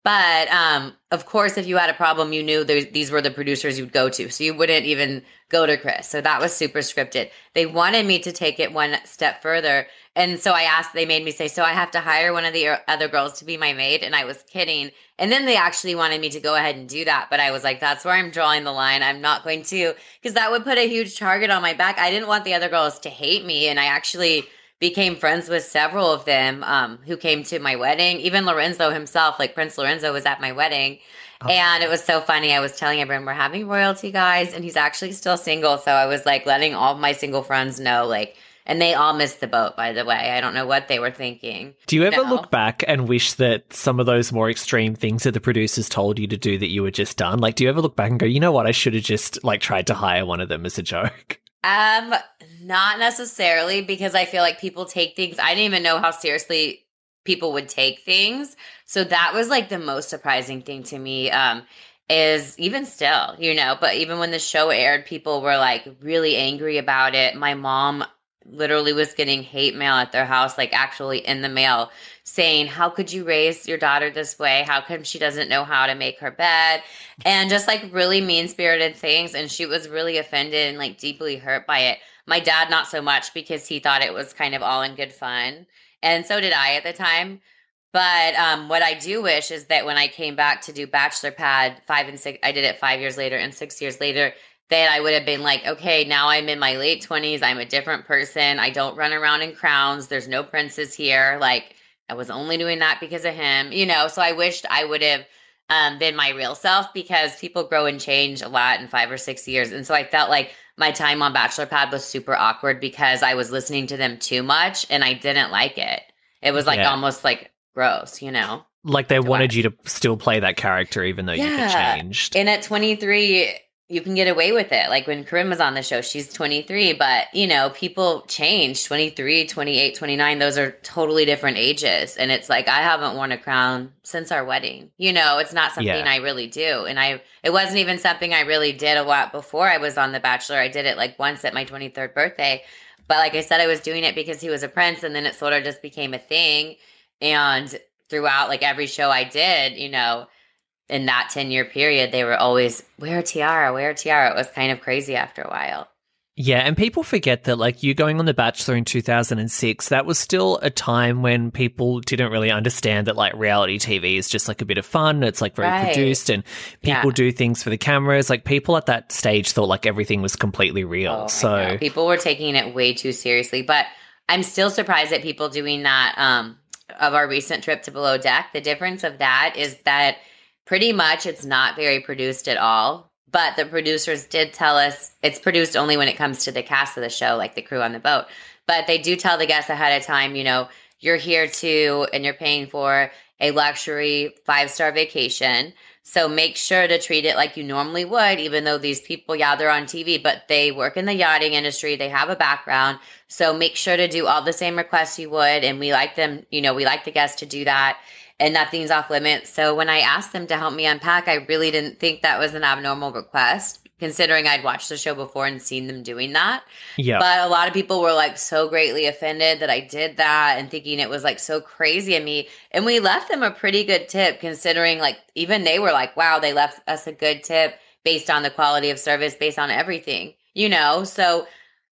But, um, of course, if you had a problem, you knew there, these were the producers you'd go to. So you wouldn't even go to Chris. So that was super scripted. They wanted me to take it one step further. And so I asked, they made me say, so I have to hire one of the other girls to be my maid. And I was kidding. And then they actually wanted me to go ahead and do that. But I was like, that's where I'm drawing the line. I'm not going to, because that would put a huge target on my back. I didn't want the other girls to hate me. And I actually became friends with several of them um, who came to my wedding. Even Lorenzo himself, like Prince Lorenzo, was at my wedding. Oh. And it was so funny. I was telling everyone, we're having royalty, guys. And he's actually still single. So I was like letting all my single friends know, like, and they all missed the boat, by the way. I don't know what they were thinking. Do you ever no. look back and wish that some of those more extreme things that the producers told you to do that you were just done? Like, do you ever look back and go, you know what? I should have just like tried to hire one of them as a joke. Um, not necessarily, because I feel like people take things. I didn't even know how seriously people would take things. So that was like the most surprising thing to me, um, is even still, you know, but even when the show aired, people were like really angry about it. My mom literally was getting hate mail at their house, like actually in the mail, saying, how could you raise your daughter this way? How come she doesn't know how to make her bed? And just like really mean-spirited things. And she was really offended and like deeply hurt by it. My dad, not so much, because he thought it was kind of all in good fun. And so did I at the time. But um, what I do wish is that when I came back to do Bachelor Pad five and six, I did it five years later and six years later, that I would have been like, okay, now I'm in my late twenties. I'm a different person. I don't run around in crowns. There's no princes here. Like, I was only doing that because of him, you know? So I wished I would have um, been my real self, because people grow and change a lot in five or six years. And so I felt like my time on Bachelor Pad was super awkward because I was listening to them too much and I didn't like it. It was like yeah. almost like gross, you know? Like they wanted you to still play that character even though yeah. you had changed. And at twenty-three... you can get away with it. Like when Corinne was on the show, she's twenty-three, but you know, people change. Twenty-three, twenty-eight, twenty-nine, those are totally different ages. And it's like, I haven't worn a crown since our wedding. You know, it's not something yeah. I really do. And I, it wasn't even something I really did a lot before I was on The Bachelor. I did it like once at my twenty-third birthday. But like I said, I was doing it because he was a prince, and then it sort of just became a thing. And throughout like every show I did, you know, in that ten-year period, they were always, wear a tiara, wear a tiara. It was kind of crazy after a while. Yeah, and people forget that, like, you going on The Bachelor in two thousand six, that was still a time when people didn't really understand that, like, reality T V is just, like, a bit of fun. It's, like, very right. produced, and people yeah. do things for the cameras. Like, people at that stage thought, like, everything was completely real. Oh, so people were taking it way too seriously. But I'm still surprised at people doing that um, of our recent trip to Below Deck. The difference of that is that pretty much it's not very produced at all, but the producers did tell us it's produced only when it comes to the cast of the show, like the crew on the boat. But they do tell the guests ahead of time, you know, you're here to, and you're paying for a luxury five-star vacation. So make sure to treat it like you normally would, even though these people, yeah, they're on T V, but they work in the yachting industry. They have a background. So make sure to do all the same requests you would. And we like them, you know, we like the guests to do that. And nothing's off limits. So when I asked them to help me unpack, I really didn't think that was an abnormal request, considering I'd watched the show before and seen them doing that. Yeah. But a lot of people were like so greatly offended that I did that and thinking it was like so crazy of me. And we left them a pretty good tip, considering like even they were like, wow, they left us a good tip based on the quality of service, based on everything, you know? So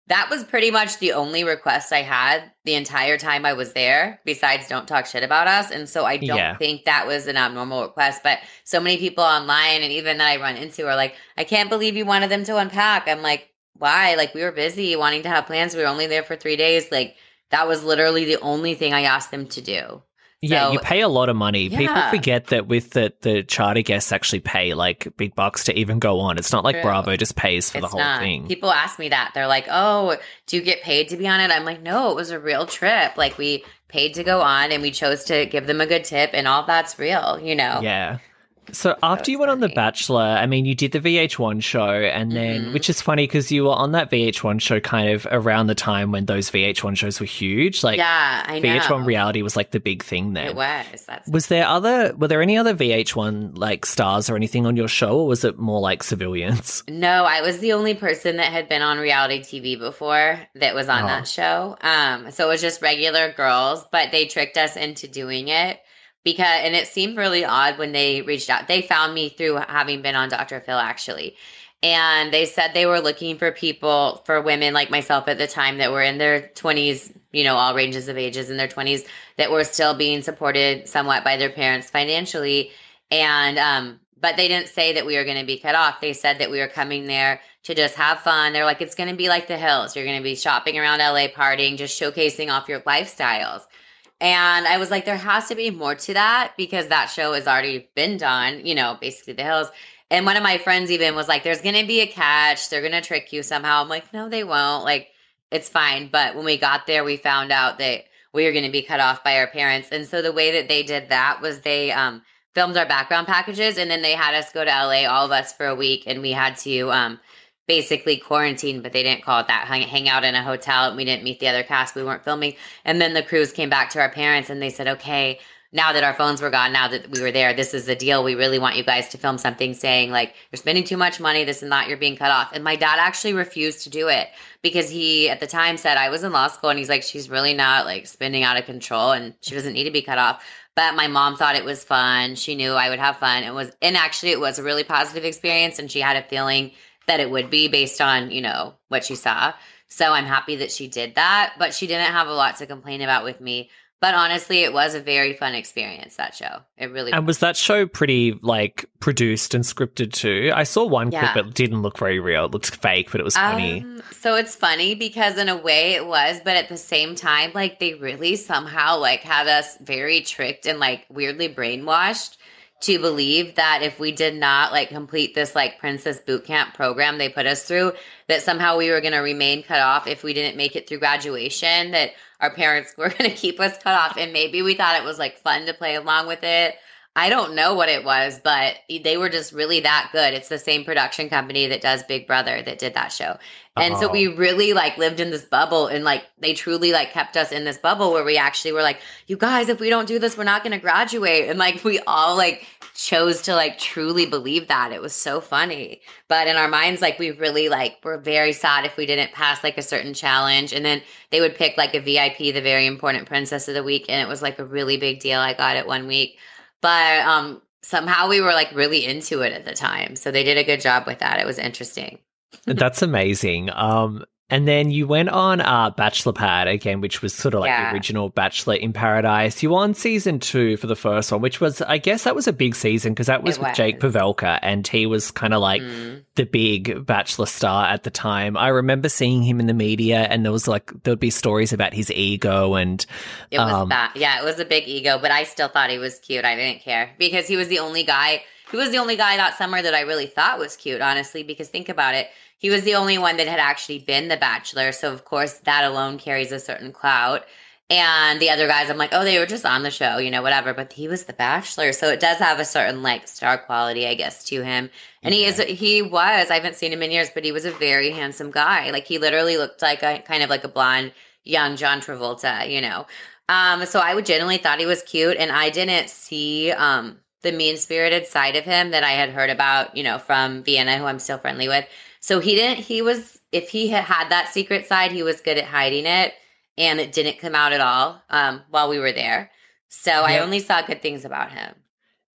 that was pretty much the only request I had the entire time I was there, besides don't talk shit about us. And so I don't yeah. think that was an abnormal request. But so many people online and even that I run into are like, I can't believe you wanted them to unpack. I'm like, why? Like, we were busy wanting to have plans. We were only there for three days. Like, that was literally the only thing I asked them to do. Yeah, so, you pay a lot of money. Yeah. People forget that with the, the charter guests actually pay like big bucks to even go on. It's not like True. Bravo just pays for it's the whole not. thing. People ask me that. They're like, oh, do you get paid to be on it? I'm like, no, it was a real trip. Like, we paid to go on and we chose to give them a good tip, and all that's real, you know? Yeah. So, so after you went funny. on The Bachelor, I mean, you did the V H one show, and then, mm-hmm. which is funny because you were on that V H one show kind of around the time when those V H one shows were huge. Like, yeah, I V H one know. reality was like the big thing then. It was. That's was there other, were there any other V H one like stars or anything on your show, or was it more like civilians? No, I was the only person that had been on reality T V before that was on oh. that show. Um, so it was just regular girls, but they tricked us into doing it. Because, and it seemed really odd when they reached out. They found me through having been on Doctor Phil, actually. And they said they were looking for people, for women like myself at the time that were in their twenties, you know, all ranges of ages in their twenties, that were still being supported somewhat by their parents financially. And, um, but they didn't say that we were going to be cut off. They said that we were coming there to just have fun. They're like, it's going to be like the Hills. You're going to be shopping around L A, partying, just showcasing off your lifestyles. And I was like, there has to be more to that, because that show has already been done, you know, basically the Hills. And one of my friends even was like, there's going to be a catch. They're going to trick you somehow. I'm like, no, they won't. Like, it's fine. But when we got there, we found out that we were going to be cut off by our parents. And so the way that they did that was they um, filmed our background packages, and then they had us go to L A, all of us, for a week. And we had to um, basically quarantine, but they didn't call it that, hang, hang out in a hotel. And we didn't meet the other cast. We weren't filming. And then the crews came back to our parents and they said, okay, now that our phones were gone, now that we were there, this is the deal. We really want you guys to film something saying like, you're spending too much money, this and that, you're being cut off. And my dad actually refused to do it because he at the time said, I was in law school and he's like, she's really not like spending out of control and she doesn't need to be cut off. But my mom thought it was fun. She knew I would have fun. It was, and actually it was a really positive experience and she had a feeling that it would be based on, you know, what she saw. So I'm happy that she did that, but she didn't have a lot to complain about with me. But honestly, it was a very fun experience, that show. It really was. And was that show pretty, like, produced and scripted too? I saw one yeah. clip. It didn't look very real. It looked fake, but it was funny. Um, so it's funny because in a way it was, but at the same time, like, they really somehow, like, had us very tricked and, like, weirdly brainwashed to believe that if we did not, like, complete this, like, Princess Boot Camp program they put us through, that somehow we were going to remain cut off if we didn't make it through graduation, that our parents were going to keep us cut off. And maybe we thought it was, like, fun to play along with it. I don't know what it was, but they were just really that good. It's the same production company that does Big Brother that did that show. And uh-huh. so we really, like, lived in this bubble and, like, they truly, like, kept us in this bubble where we actually were like, you guys, if we don't do this, we're not going to graduate. And, like, we all, like, chose to, like, truly believe that. It was so funny. But in our minds, like, we really, like, were very sad if we didn't pass, like, a certain challenge. And then they would pick, like, a V I P, the very important princess of the week. And it was, like, a really big deal. I got it one week. But um, somehow we were, like, really into it at the time. So they did a good job with that. It was interesting. That's amazing. Um, and then you went on uh, Bachelor Pad again, which was sort of like yeah. the original Bachelor in Paradise. You were on season two for the first one, which was, I guess that was a big season because that was it with was. Jake Pavelka. And he was kind of like mm-hmm. the big Bachelor star at the time. I remember seeing him in the media and there was like, there'd be stories about his ego and. It was um, that. Yeah, it was a big ego, but I still thought he was cute. I didn't care because he was the only guy. He was the only guy that summer that I really thought was cute, honestly, because think about it. He was the only one that had actually been The Bachelor. So, of course, that alone carries a certain clout. And the other guys, I'm like, oh, they were just on the show, you know, whatever. But he was The Bachelor. So it does have a certain, like, star quality, I guess, to him. And yeah. he is, he was, I haven't seen him in years, but he was a very handsome guy. Like, he literally looked like a kind of like a blonde, young John Travolta, you know. Um, so I would generally thought he was cute. And I didn't see um the mean-spirited side of him that I had heard about, you know, from Vienna, who I'm still friendly with. So he didn't, he was, if he had had that secret side, he was good at hiding it and it didn't come out at all um, while we were there. So yeah. I only saw good things about him.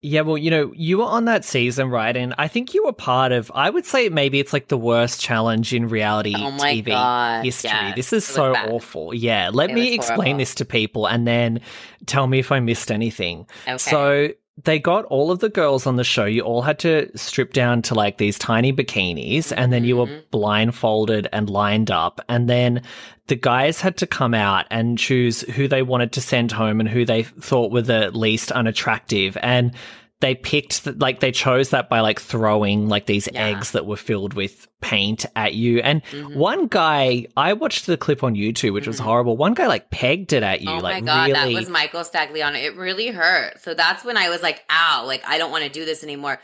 Yeah, well, you know, you were on that season, right? And I think you were part of, I would say maybe it's like the worst challenge in reality oh my T V God. History. Yes. This is so bad. Awful. Yeah, let it me explain horrible. This to people and then tell me if I missed anything. Okay. So they got all of the girls on the show. You all had to strip down to, like, these tiny bikinis, and then you were blindfolded and lined up. And then the guys had to come out and choose who they wanted to send home and who they thought were the least unattractive. And they picked, th- like, they chose that by, like, throwing, like, these yeah. eggs that were filled with paint at you. And mm-hmm. one guy, I watched the clip on YouTube, which mm-hmm. was horrible. One guy, like, pegged it at you. Oh, like, my God, really... that was Michael Stagliano. It really hurt. So that's when I was like, ow, like, I don't want to do this anymore.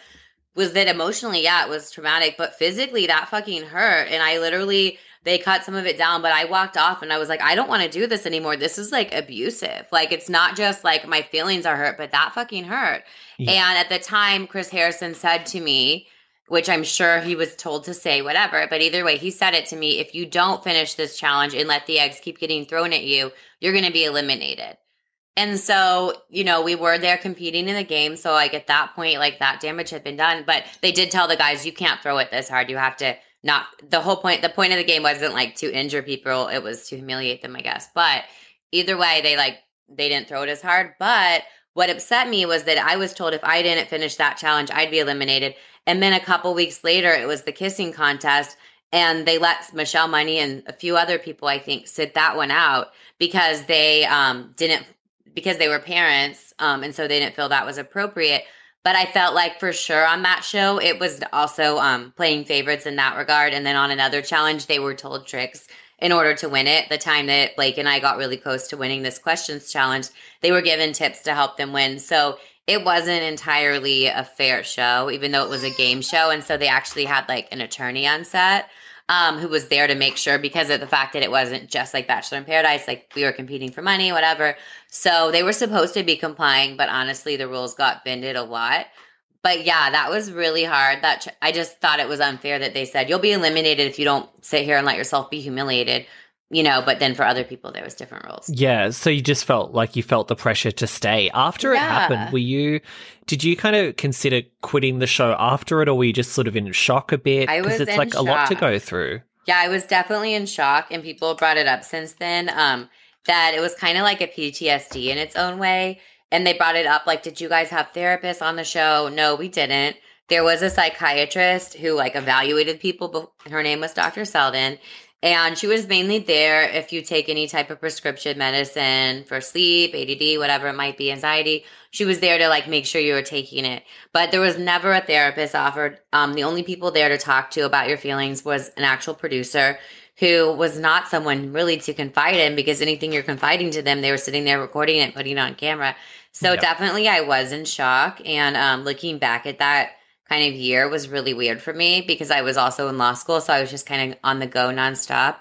Was that emotionally, yeah, it was traumatic. But physically, that fucking hurt. And I literally, they cut some of it down. But I walked off and I was like, I don't want to do this anymore. This is, like, abusive. Like, it's not just, like, my feelings are hurt, but that fucking hurt. Yeah. And at the time, Chris Harrison said to me, which I'm sure he was told to say whatever, but either way, he said it to me, if you don't finish this challenge and let the eggs keep getting thrown at you, you're going to be eliminated. And so, you know, we were there competing in the game. So, like, at that point, like, that damage had been done. But they did tell the guys, you can't throw it this hard. You have to not – the whole point – the point of the game wasn't, like, to injure people. It was to humiliate them, I guess. But either way, they, like, they didn't throw it as hard. But what upset me was that I was told if I didn't finish that challenge, I'd be eliminated. And then a couple weeks later, it was the kissing contest. And they let Michelle Money and a few other people, I think, sit that one out because they um, didn't – because they were parents, um, and so they didn't feel that was appropriate. But I felt like for sure on that show, it was also um, playing favorites in that regard. And then on another challenge, they were told tricks in order to win it. The time that Blake and I got really close to winning this questions challenge, they were given tips to help them win. So it wasn't entirely a fair show, even though it was a game show. And so they actually had, like, an attorney on set. um, who was there to make sure, because of the fact that it wasn't just like Bachelor in Paradise, like we were competing for money, whatever. So they were supposed to be complying, but honestly, the rules got bended a lot. But yeah, that was really hard. That ch- I just thought it was unfair that they said, you'll be eliminated if you don't sit here and let yourself be humiliated. You know, but then for other people, there was different rules. Yeah, so you just felt like you felt the pressure to stay. After yeah. it happened, were you, did you kind of consider quitting the show after it, or were you just sort of in shock a bit? I was Because it's in like shock. A lot to go through. Yeah, I was definitely in shock, and people brought it up since then, um, that it was kind of like a P T S D in its own way. And they brought it up like, did you guys have therapists on the show? No, we didn't. There was a psychiatrist who like evaluated people. But her name was Doctor Selden. And she was mainly there if you take any type of prescription medicine for sleep, A D D, whatever it might be, anxiety. She was there to like make sure you were taking it. But there was never a therapist offered. Um, the only people there to talk to about your feelings was an actual producer who was not someone really to confide in, because anything you're confiding to them, they were sitting there recording it, putting it on camera. So yep. definitely I was in shock. And um, looking back at that kind of year was really weird for me, because I was also in law school. So I was just kind of on the go nonstop,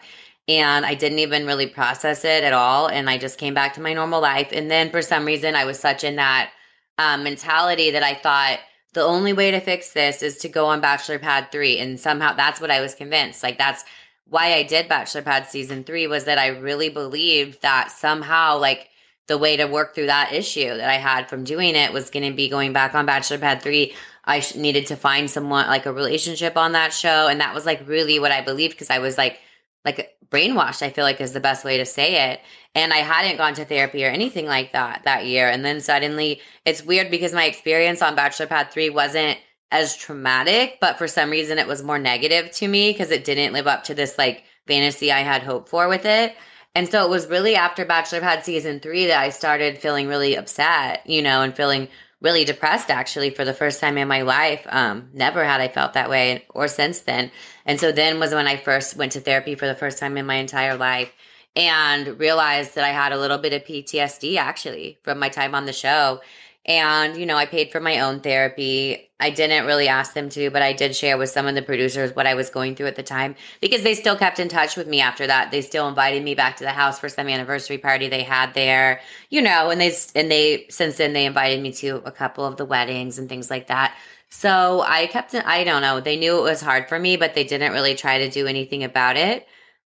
and I didn't even really process it at all. And I just came back to my normal life. And then for some reason I was such in that um, mentality that I thought the only way to fix this is to go on Bachelor Pad three. And somehow that's what I was convinced. Like that's why I did Bachelor Pad season three, was that I really believed that somehow like the way to work through that issue that I had from doing it was going to be going back on Bachelor Pad three. I needed to find someone, like a relationship on that show. And that was like really what I believed, because I was like, like brainwashed, I feel like is the best way to say it. And I hadn't gone to therapy or anything like that that year. And then suddenly it's weird, because my experience on Bachelor Pad three wasn't as traumatic, but for some reason it was more negative to me, because it didn't live up to this like fantasy I had hoped for with it. And so it was really after Bachelor Pad season three that I started feeling really upset, you know, and feeling really depressed, actually, for the first time in my life. Um, never had I felt that way, or since then. And so then was when I first went to therapy for the first time in my entire life, and realized that I had a little bit of P T S D, actually, from my time on the show. And, you know, I paid for my own therapy. I didn't really ask them to, but I did share with some of the producers what I was going through at the time, because they still kept in touch with me after that. They still invited me back to the house for some anniversary party they had there, you know, and they, and they, since then they invited me to a couple of the weddings and things like that. So I kept, I don't know, they knew it was hard for me, but they didn't really try to do anything about it.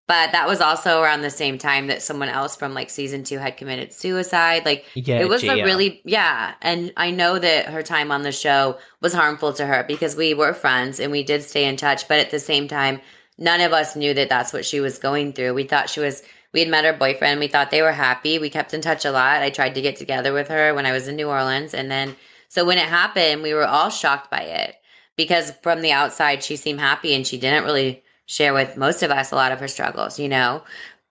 But that was also around the same time that someone else from like season two had committed suicide. Like yeah, it was Gia. a really, yeah. And I know that her time on the show was harmful to her, because we were friends and we did stay in touch. But at the same time, none of us knew that that's what she was going through. We thought she was, we had met her boyfriend. We thought they were happy. We kept in touch a lot. I tried to get together with her when I was in New Orleans. And then, so when it happened, we were all shocked by it, because from the outside, she seemed happy, and she didn't really share with most of us a lot of her struggles, you know?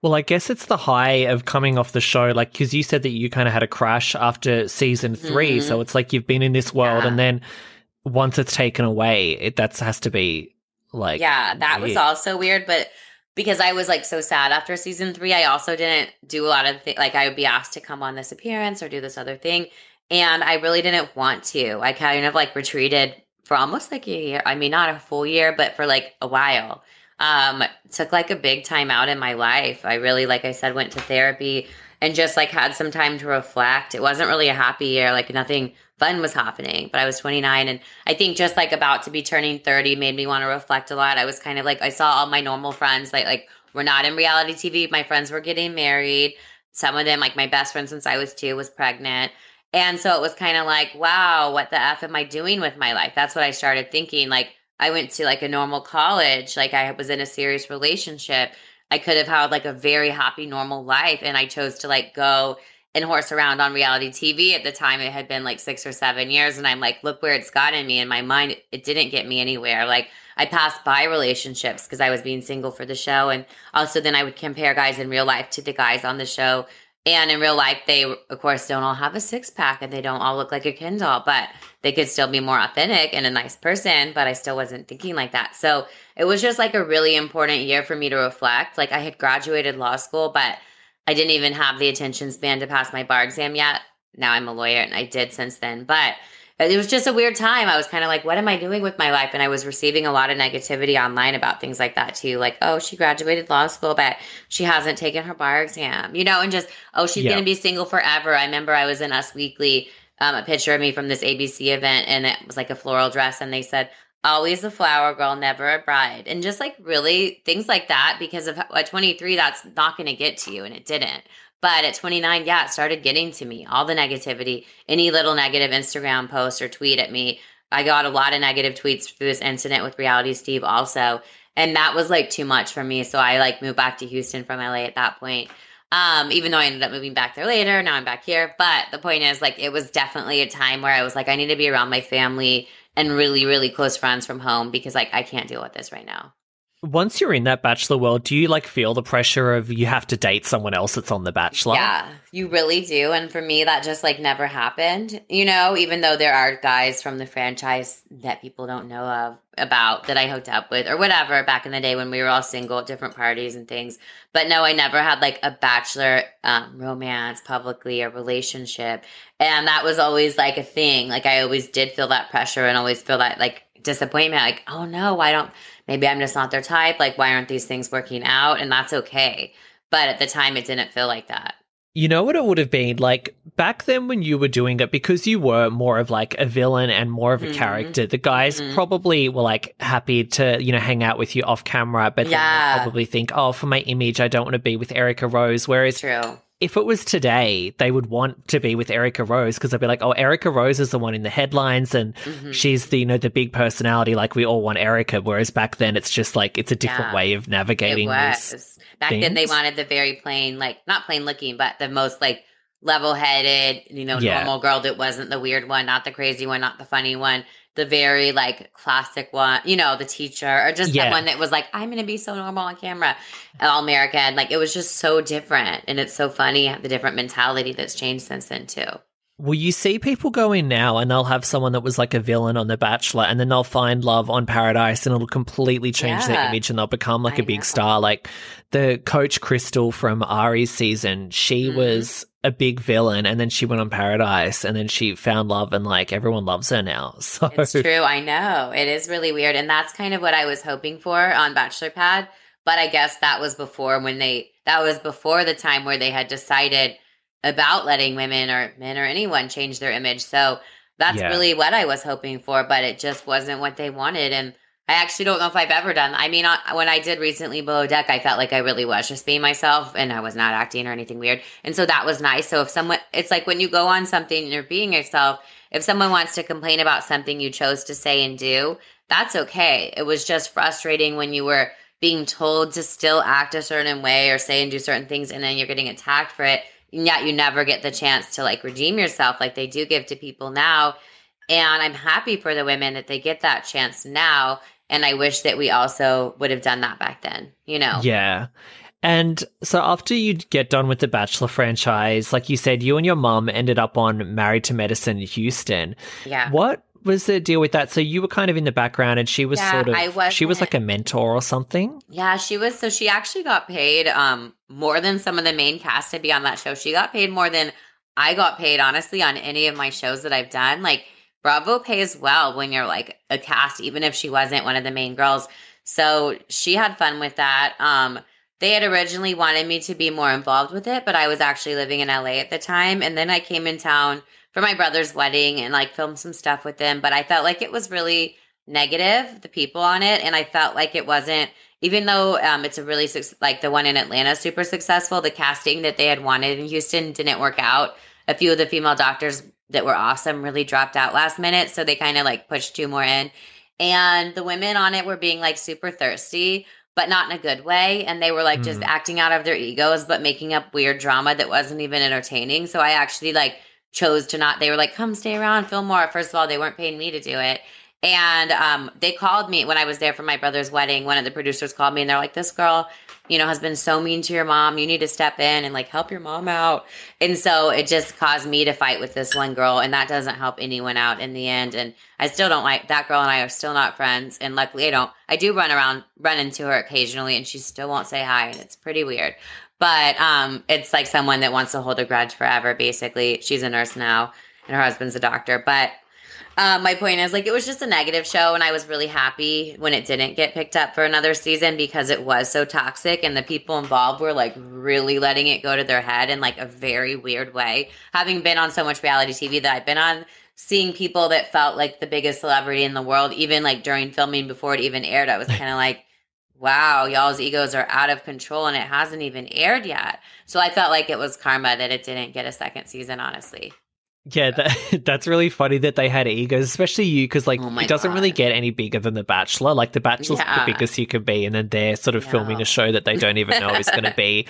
Well, I guess it's the high of coming off the show, like, because you said that you kind of had a crash after season three, mm-hmm. so it's like you've been in this world, yeah. and then once it's taken away, it that has to be, like... Yeah, that weird. was also weird, but because I was, like, so sad after season three, I also didn't do a lot of things, like, I would be asked to come on this appearance or do this other thing, and I really didn't want to. I kind of, like, retreated for almost, like, a year. I mean, not a full year, but for, like, a while. Um, took like a big time out in my life. I really, like I said, went to therapy and just like had some time to reflect. It wasn't really a happy year. Like nothing fun was happening, but I was twenty-nine, and I think just like about to be turning thirty made me want to reflect a lot. I was kind of like, I saw all my normal friends that like were not in reality T V. My friends were getting married. Some of them, like my best friend since I was two, was pregnant. And so it was kind of like, wow, what the F am I doing with my life? That's what I started thinking. Like, I went to like a normal college, like I was in a serious relationship. I could have had like a very happy, normal life. And I chose to like go and horse around on reality T V. At the time, it had been like six or seven years. And I'm like, look where it's gotten me. In my mind, it didn't get me anywhere. Like I passed by relationships because I was being single for the show. And also then I would compare guys in real life to the guys on the show. And in real life, they, of course, don't all have a six-pack and they don't all look like a Ken doll, but they could still be more authentic and a nice person, but I still wasn't thinking like that. So it was just like a really important year for me to reflect. Like I had graduated law school, but I didn't even have the attention span to pass my bar exam yet. Now I'm a lawyer and I did since then. But it was just a weird time. I was kind of like, what am I doing with my life? And I was receiving a lot of negativity online about things like that too. Like, oh, she graduated law school, but she hasn't taken her bar exam, you know, and just, oh, she's yeah. going to be single forever. I remember I was in Us Weekly, um, a picture of me from this A B C event, and it was like a floral dress. And they said, always a flower girl, never a bride. And just like really things like that, because of at twenty-three, that's not going to get to you. And it didn't. But at twenty-nine, yeah, it started getting to me. All the negativity, any little negative Instagram post or tweet at me. I got a lot of negative tweets through this incident with Reality Steve also. And that was like too much for me. So I like moved back to Houston from L A at that point. Um, even though I ended up moving back there later, now I'm back here. But the point is, like, it was definitely a time where I was like, I need to be around my family and really, really close friends from home, because like, I can't deal with this right now. Once you're in that Bachelor world, do you like feel the pressure of you have to date someone else that's on The Bachelor? Yeah, you really do. And for me, that just like never happened, you know, even though there are guys from the franchise that people don't know of about that I hooked up with or whatever back in the day when we were all single at different parties and things. But no, I never had like a Bachelor um, romance publicly or relationship. And that was always like a thing. Like I always did feel that pressure and always feel that like disappointment. Like, oh no, why don't... Maybe I'm just not their type. Like, why aren't these things working out? And that's okay. But at the time, it didn't feel like that. You know what it would have been? Like, back then when you were doing it, because you were more of, like, a villain and more of a mm-hmm. character, the guys mm-hmm. probably were, like, happy to, you know, hang out with you off camera. But yeah. then they probably think, oh, for my image, I don't want to be with Erica Rose. Whereas... True. If it was today, they would want to be with Erica Rose because they'd be like, oh, Erica Rose is the one in the headlines and mm-hmm. she's the, you know, the big personality. Like, we all want Erica. Whereas back then, it's just like, it's a different yeah, way of navigating. It was. These back things. Then, they wanted the very plain, like, not plain looking, but the most, like, level headed, you know, yeah. normal girl that wasn't the weird one, not the crazy one, not the funny one. The very, like, classic one, you know, the teacher or just yeah. someone that was like, I'm going to be so normal on camera, all American. Like, it was just so different. And it's so funny, the different mentality that's changed since then, too. Well, you see people go in now and they'll have someone that was like a villain on The Bachelor and then they'll find love on Paradise and it'll completely change yeah. their image and they'll become like I a big know. star. Like the coach Crystal from Ari's season, she mm-hmm. was a big villain and then she went on Paradise and then she found love and like everyone loves her now. So it's true. I know. It is really weird. And that's kind of what I was hoping for on Bachelor Pad. But I guess that was before when they, that was before the time where they had decided about letting women or men or anyone change their image. So that's yeah. really what I was hoping for, but it just wasn't what they wanted. And I actually don't know if I've ever done. I mean, when I did recently Below Deck, I felt like I really was just being myself and I was not acting or anything weird. And so that was nice. So if someone, it's like when you go on something and you're being yourself, if someone wants to complain about something you chose to say and do, that's okay. It was just frustrating when you were being told to still act a certain way or say and do certain things and then you're getting attacked for it. And yet you never get the chance to like redeem yourself like they do give to people now. And I'm happy for the women that they get that chance now. And I wish that we also would have done that back then, you know? Yeah. And so after you get done with the Bachelor franchise, like you said, you and your mom ended up on Married to Medicine Houston. Yeah. What was the deal with that? So you were kind of in the background and she was yeah, sort of, I wasn't, she was like a mentor or something. Yeah, she was. So she actually got paid um, more than some of the main cast to be on that show. She got paid more than I got paid, honestly, on any of my shows that I've done. Like Bravo pays well when you're like a cast, even if she wasn't one of the main girls. So she had fun with that. Um, they had originally wanted me to be more involved with it, but I was actually living in L A at the time. And then I came in town for my brother's wedding and like filmed some stuff with them. But I felt like it was really negative, the people on it. And I felt like it wasn't, even though um, it's a really, su- like the one in Atlanta, super successful, the casting that they had wanted in Houston didn't work out. A few of the female doctors that were awesome really dropped out last minute. So they kind of like pushed two more in. And the women on it were being like super thirsty, but not in a good way. And they were like mm. just acting out of their egos, but making up weird drama that wasn't even entertaining. So I actually like, chose to not, they were like, come stay around, film more. First of all, they weren't paying me to do it. And um, they called me when I was there for my brother's wedding. One of the producers called me and they're like, this girl, you know, has been so mean to your mom. You need to step in and like help your mom out. And so it just caused me to fight with this one girl. And that doesn't help anyone out in the end. And I still don't like that girl and I are still not friends. And luckily I don't, I do run around, run into her occasionally and she still won't say hi. And it's pretty weird. But um, it's like someone that wants to hold a grudge forever, basically. She's a nurse now, and her husband's a doctor. But Uh, my point is, like, it was just a negative show, and I was really happy when it didn't get picked up for another season because it was so toxic, and the people involved were, like, really letting it go to their head in, like, a very weird way. Having been on so much reality T V that I've been on, seeing people that felt like the biggest celebrity in the world, even, like, during filming before it even aired, I was kind of like, wow, y'all's egos are out of control, and it hasn't even aired yet. So I felt like it was karma that it didn't get a second season, honestly. Yeah, that, that's really funny that they had egos, especially you, because, like, oh it doesn't God. really get any bigger than The Bachelor. Like, The Bachelor's yeah. the biggest you can be, and then they're sort of yeah. filming a show that they don't even know is going to be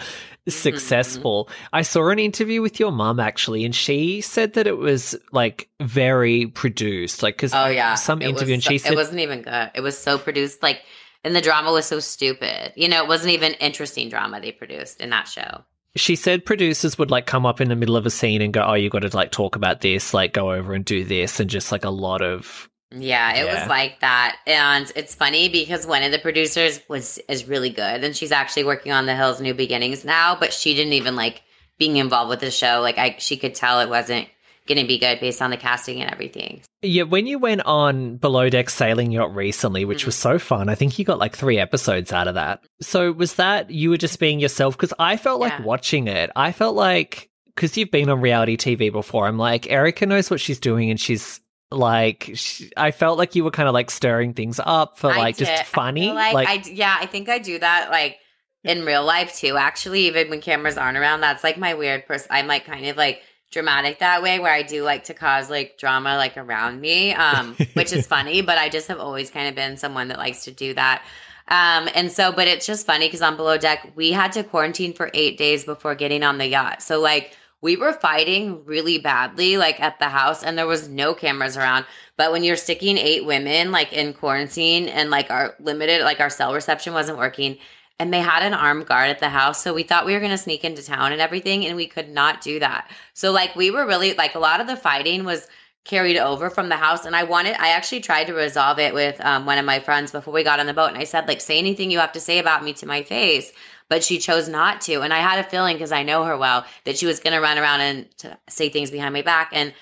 successful. Mm-hmm. I saw an interview with your mum, actually, and she said that it was, like, very produced. Like, because oh, yeah. some it interview, and so, she said... It wasn't even good. It was so produced. Like, and the drama was so stupid. You know, it wasn't even interesting drama they produced in that show. She said producers would, like, come up in the middle of a scene and go, oh, you got to, like, talk about this, like, go over and do this, and just, like, a lot of... Yeah, it yeah. was like that. And it's funny because one of the producers was is really good, and she's actually working on The Hills New Beginnings now, but she didn't even like being involved with the show. Like, I, she could tell it wasn't going to be good based on the casting and everything. Yeah, when you went on Below Deck Sailing Yacht recently, which mm-hmm. was so fun, I think you got like three episodes out of that. So was that you were just being yourself? Because I felt yeah. like watching it, I felt like, because you've been on reality T V before, I'm like, Erica knows what she's doing, and she's like, she, I felt like you were kind of like stirring things up for like just funny. I like, like I, yeah, I think I do that like in real life too, actually, even when cameras aren't around. That's like my weird person. I'm like kind of like dramatic that way, where I do like to cause like drama like around me, um which is funny, but I just have always kind of been someone that likes to do that, um and so but it's just funny because on Below Deck we had to quarantine for eight days before getting on the yacht, so like we were fighting really badly like at the house, and there was no cameras around. But when you're sticking eight women like in quarantine, and like our limited like our cell reception wasn't working, and they had an armed guard at the house, so we thought we were going to sneak into town and everything, and we could not do that. So, like, we were really, like, a lot of the fighting was carried over from the house, and I wanted, I actually tried to resolve it with um, one of my friends before we got on the boat, and I said, like, say anything you have to say about me to my face, but she chose not to, and I had a feeling, because I know her well, that she was going to run around and t- say things behind my back, and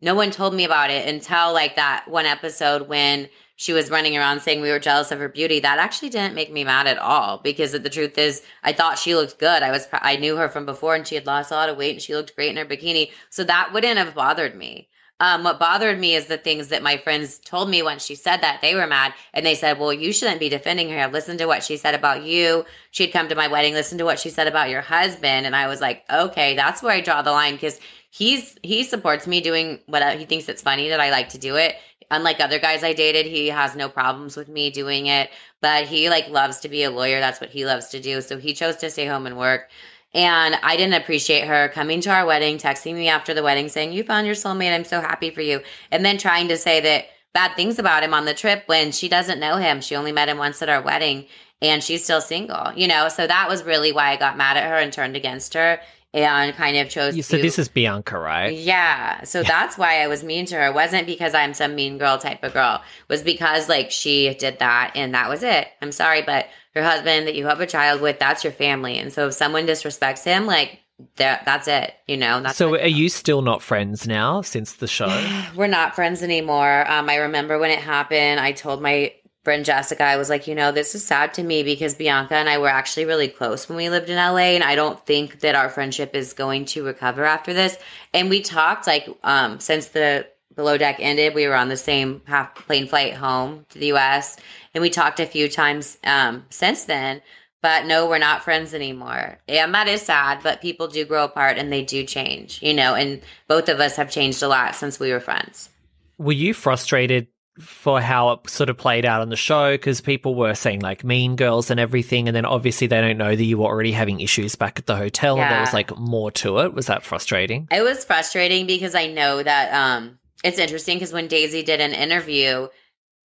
no one told me about it until, like, that one episode when she was running around saying we were jealous of her beauty. That actually didn't make me mad at all, because the truth is I thought she looked good. I was I knew her from before, and she had lost a lot of weight, and she looked great in her bikini. So that wouldn't have bothered me. Um, what bothered me is the things that my friends told me when she said that. They were mad, and they said, well, you shouldn't be defending her. Listen to what she said about you. She'd come to my wedding. Listen to what she said about your husband. And I was like, okay, that's where I draw the line, because he's he supports me doing what he thinks it's funny that I like to do it. Unlike other guys I dated, he has no problems with me doing it, but he like loves to be a lawyer. That's what he loves to do. So he chose to stay home and work. And I didn't appreciate her coming to our wedding, texting me after the wedding saying, you found your soulmate. I'm so happy for you. And then trying to say that bad things about him on the trip when she doesn't know him. She only met him once at our wedding, and she's still single, you know? So that was really why I got mad at her and turned against her. And kind of chose so to... So this is Bianca, right? Yeah. So that's why I was mean to her. It wasn't because I'm some mean girl type of girl. It was because, like, she did that, and that was it. I'm sorry, but your husband that you have a child with, that's your family. And so if someone disrespects him, like, that that's it, you know? That's so are you still not friends now since the show? We're not friends anymore. Um, I remember when it happened, I told my... friend Jessica, I was like, you know, this is sad to me because Bianca and I were actually really close when we lived in L A, and I don't think that our friendship is going to recover after this. And we talked like um, since the Below Deck ended, we were on the same half plane flight home to the U S, and we talked a few times um, since then. But no, we're not friends anymore. And that is sad, but people do grow apart and they do change, you know, and both of us have changed a lot since we were friends. Were you frustrated for how it sort of played out on the show, because people were saying like mean girls and everything, and then obviously they don't know that you were already having issues back at the hotel, yeah. and there was like more to it? Was that frustrating? It was frustrating because I know that um it's interesting because when Daisy did an interview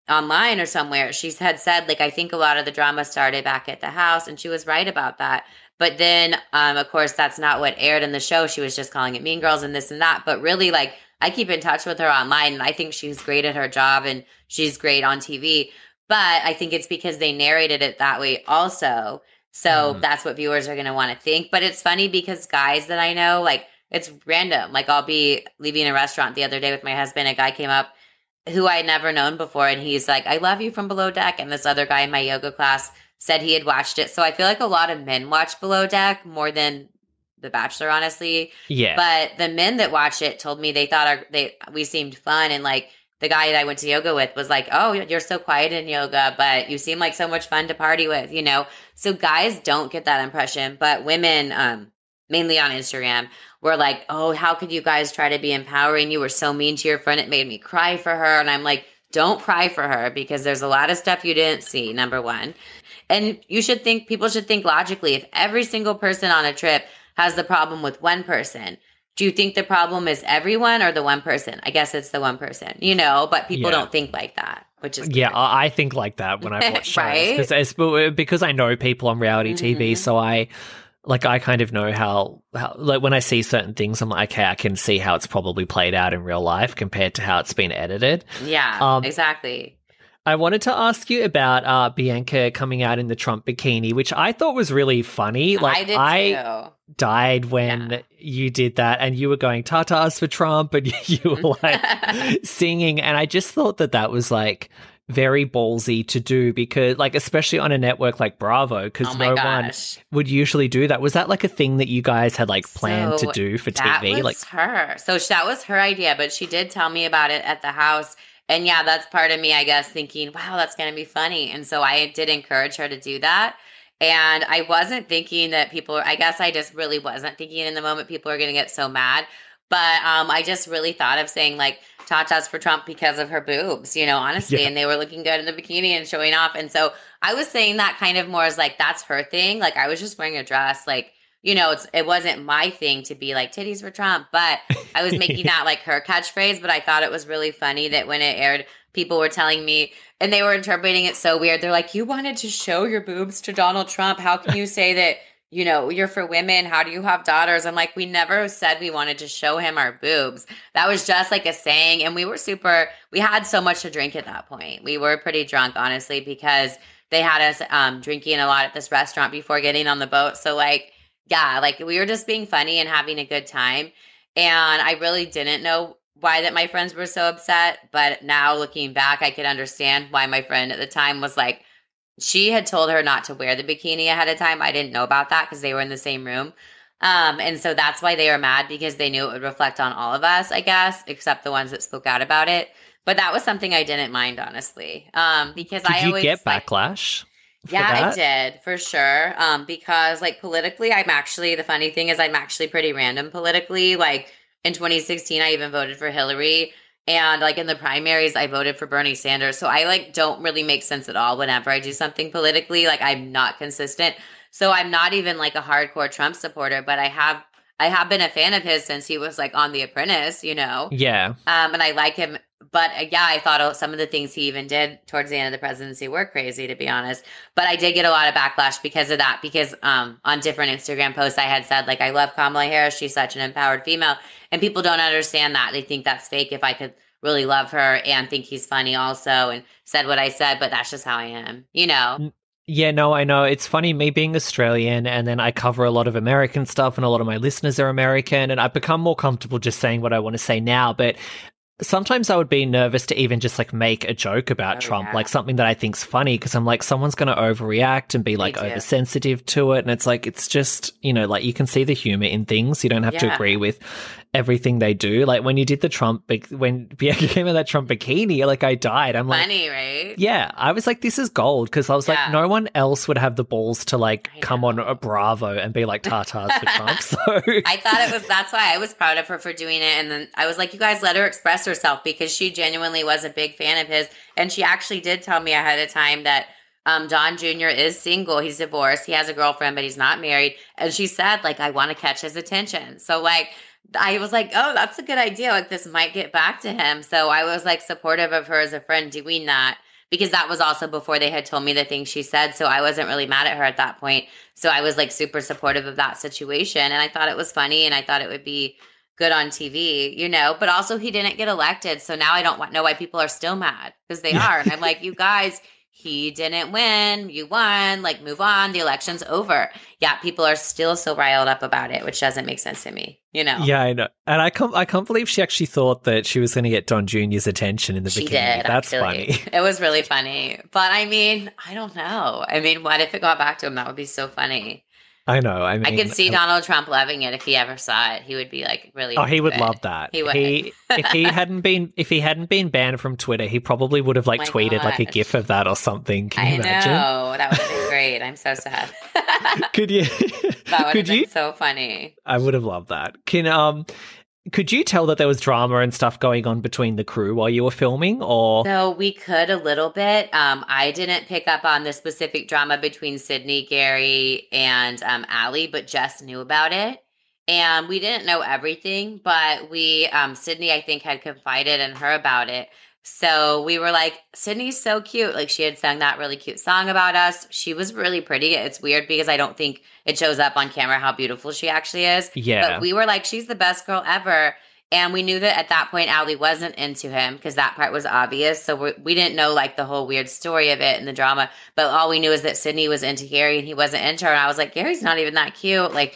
online or somewhere, she had said like I think a lot of the drama started back at the house, and she was right about that. But then um of course that's not what aired in the show. She was just calling it mean girls and this and that, but really like I keep in touch with her online, and I think she's great at her job, and she's great on T V. But I think it's because they narrated it that way also. So mm. that's what viewers are going to want to think. But it's funny because guys that I know, like, it's random. Like, I'll be leaving a restaurant the other day with my husband. A guy came up who I had never known before. And he's like, I love you from Below Deck. And this other guy in my yoga class said he had watched it. So I feel like a lot of men watch Below Deck more than The Bachelor, honestly. Yeah. But the men that watch it told me they thought our, they we seemed fun. And like the guy that I went to yoga with was like, oh, you're so quiet in yoga, but you seem like so much fun to party with, you know? So guys don't get that impression. But women, um, mainly on Instagram, were like, oh, how could you guys try to be empowering? You were so mean to your friend. It made me cry for her. And I'm like, don't cry for her, because there's a lot of stuff you didn't see, number one. And you should think, people should think logically. If every single person on a trip has the problem with one person, do you think the problem is everyone or the one person? I guess it's the one person, you know, but people yeah. don't think like that. Which is yeah, I, I think like that when I watch shows. Right? Because I know people on reality mm-hmm. T V, so I... Like, I kind of know how, how, like, when I see certain things, I'm like, okay, I can see how it's probably played out in real life compared to how it's been edited. Yeah, um, exactly. I wanted to ask you about uh, Bianca coming out in the Trump bikini, which I thought was really funny. Like, I did I too. died when yeah. you did that, and you were going, tatas for Trump, and you were, like, singing. And I just thought that that was, like, very ballsy to do, because, like, especially on a network like Bravo, because oh no gosh. one would usually do that. Was that like a thing that you guys had like planned so to do for that T V? Was like her, so that was her idea, but she did tell me about it at the house, and yeah, that's part of me, I guess, thinking, wow, that's going to be funny, and so I did encourage her to do that. And I wasn't thinking that people, I guess, I just really wasn't thinking in the moment people are going to get so mad. But um, I just really thought of saying, like, tatas for Trump because of her boobs, you know, honestly. Yeah. And they were looking good in the bikini and showing off. And so I was saying that kind of more as, like, that's her thing. Like, I was just wearing a dress. Like, you know, it's, it wasn't my thing to be, like, titties for Trump. But I was making that, like, her catchphrase. But I thought it was really funny that when it aired, people were telling me, and they were interpreting it so weird. They're like, you wanted to show your boobs to Donald Trump. How can you say that? You know, you're for women. How do you have daughters? I'm like, we never said we wanted to show him our boobs. That was just like a saying. And we were super, we had so much to drink at that point. We were pretty drunk, honestly, because they had us um, drinking a lot at this restaurant before getting on the boat. So like, yeah, like we were just being funny and having a good time. And I really didn't know why that my friends were so upset. But now looking back, I could understand why my friend at the time was like, she had told her not to wear the bikini ahead of time. I didn't know about that because they were in the same room. Um, and so that's why they were mad, because they knew it would reflect on all of us, I guess, except the ones that spoke out about it. But that was something I didn't mind, honestly, um, because did I always get backlash. Like, yeah, that? I did for sure. Um, because like politically, I'm actually, the funny thing is I'm actually pretty random politically. Like in twenty sixteen, I even voted for Hillary. And like in the primaries, I voted for Bernie Sanders. So I like don't really make sense at all whenever I do something politically. Like I'm not consistent. So I'm not even like a hardcore Trump supporter, but I have I have been a fan of his since he was like on The Apprentice, you know? Yeah. Um, and I like him. But uh, yeah, I thought some of the things he even did towards the end of the presidency were crazy, to be honest. But I did get a lot of backlash because of that, because um, on different Instagram posts, I had said, like, I love Kamala Harris. She's such an empowered female. And people don't understand that. They think that's fake if I could really love her and think he's funny also, and said what I said, but that's just how I am, you know? Yeah, no, I know. It's funny, me being Australian, and then I cover a lot of American stuff, and a lot of my listeners are American, and I've become more comfortable just saying what I want to say now, but sometimes I would be nervous to even just like make a joke about oh, Trump, yeah. like something that I think's funny, because I'm like, someone's going to overreact and be like oversensitive to it. And it's like, it's just, you know, like you can see the humor in things. You don't have yeah. to agree with everything they do. Like when you did the Trump, when Bianca came in that Trump bikini, like I died. I'm like, funny, right? Yeah. I was like, this is gold, because I was yeah. like, no one else would have the balls to like I come know. on a Bravo and be like, tatas for Trump. So I thought it was, that's why I was proud of her for doing it. And then I was like, you guys let her express herself, because she genuinely was a big fan of his. And she actually did tell me ahead of time that um Don Junior is single, he's divorced, he has a girlfriend, but he's not married. And she said, like, I want to catch his attention. So like I was like, oh, that's a good idea, like this might get back to him. So I was like supportive of her as a friend doing that, because that was also before they had told me the things she said, so I wasn't really mad at her at that point. So I was like super supportive of that situation, and I thought it was funny, and I thought it would be good on T V, you know, but also he didn't get elected. So now I don't know why people are still mad, because they are. And I'm like, you guys, he didn't win, you won, like move on, the election's over. Yeah, people are still so riled up about it, which doesn't make sense to me, you know? Yeah, I know. And I can't, I can't believe she actually thought that she was going to get Don Junior's attention in the she beginning. She did, That's actually. funny. It was really funny. But I mean, I don't know. I mean, what if it got back to him? That would be so funny. I know. I mean, I could see Donald Trump loving it if he ever saw it. He would be like really. Oh, he would it. love that. He would. He, if he hadn't been, if he hadn't been banned from Twitter, he probably would have like My tweeted gosh. like a GIF of that or something. Can you I imagine? know that would have been great. I'm so sad. Could you? That would could have been you? so funny. I would have loved that. Can um, could you tell that there was drama and stuff going on between the crew while you were filming, or? So we could a little bit. Um, I didn't pick up on the specific drama between Sydney, Gary, and um, Allie, but Jess knew about it. And we didn't know everything, but we, um, Sydney, I think, had confided in her about it. So we were like, Sydney's so cute. Like, she had sung that really cute song about us. She was really pretty. It's weird because I don't think it shows up on camera how beautiful she actually is. Yeah. But we were like, she's the best girl ever. And we knew that at that point, Allie wasn't into him because that part was obvious. So we we didn't know, like, the whole weird story of it and the drama. But all we knew is that Sydney was into Gary and he wasn't into her. And I was like, Gary's not even that cute. Like,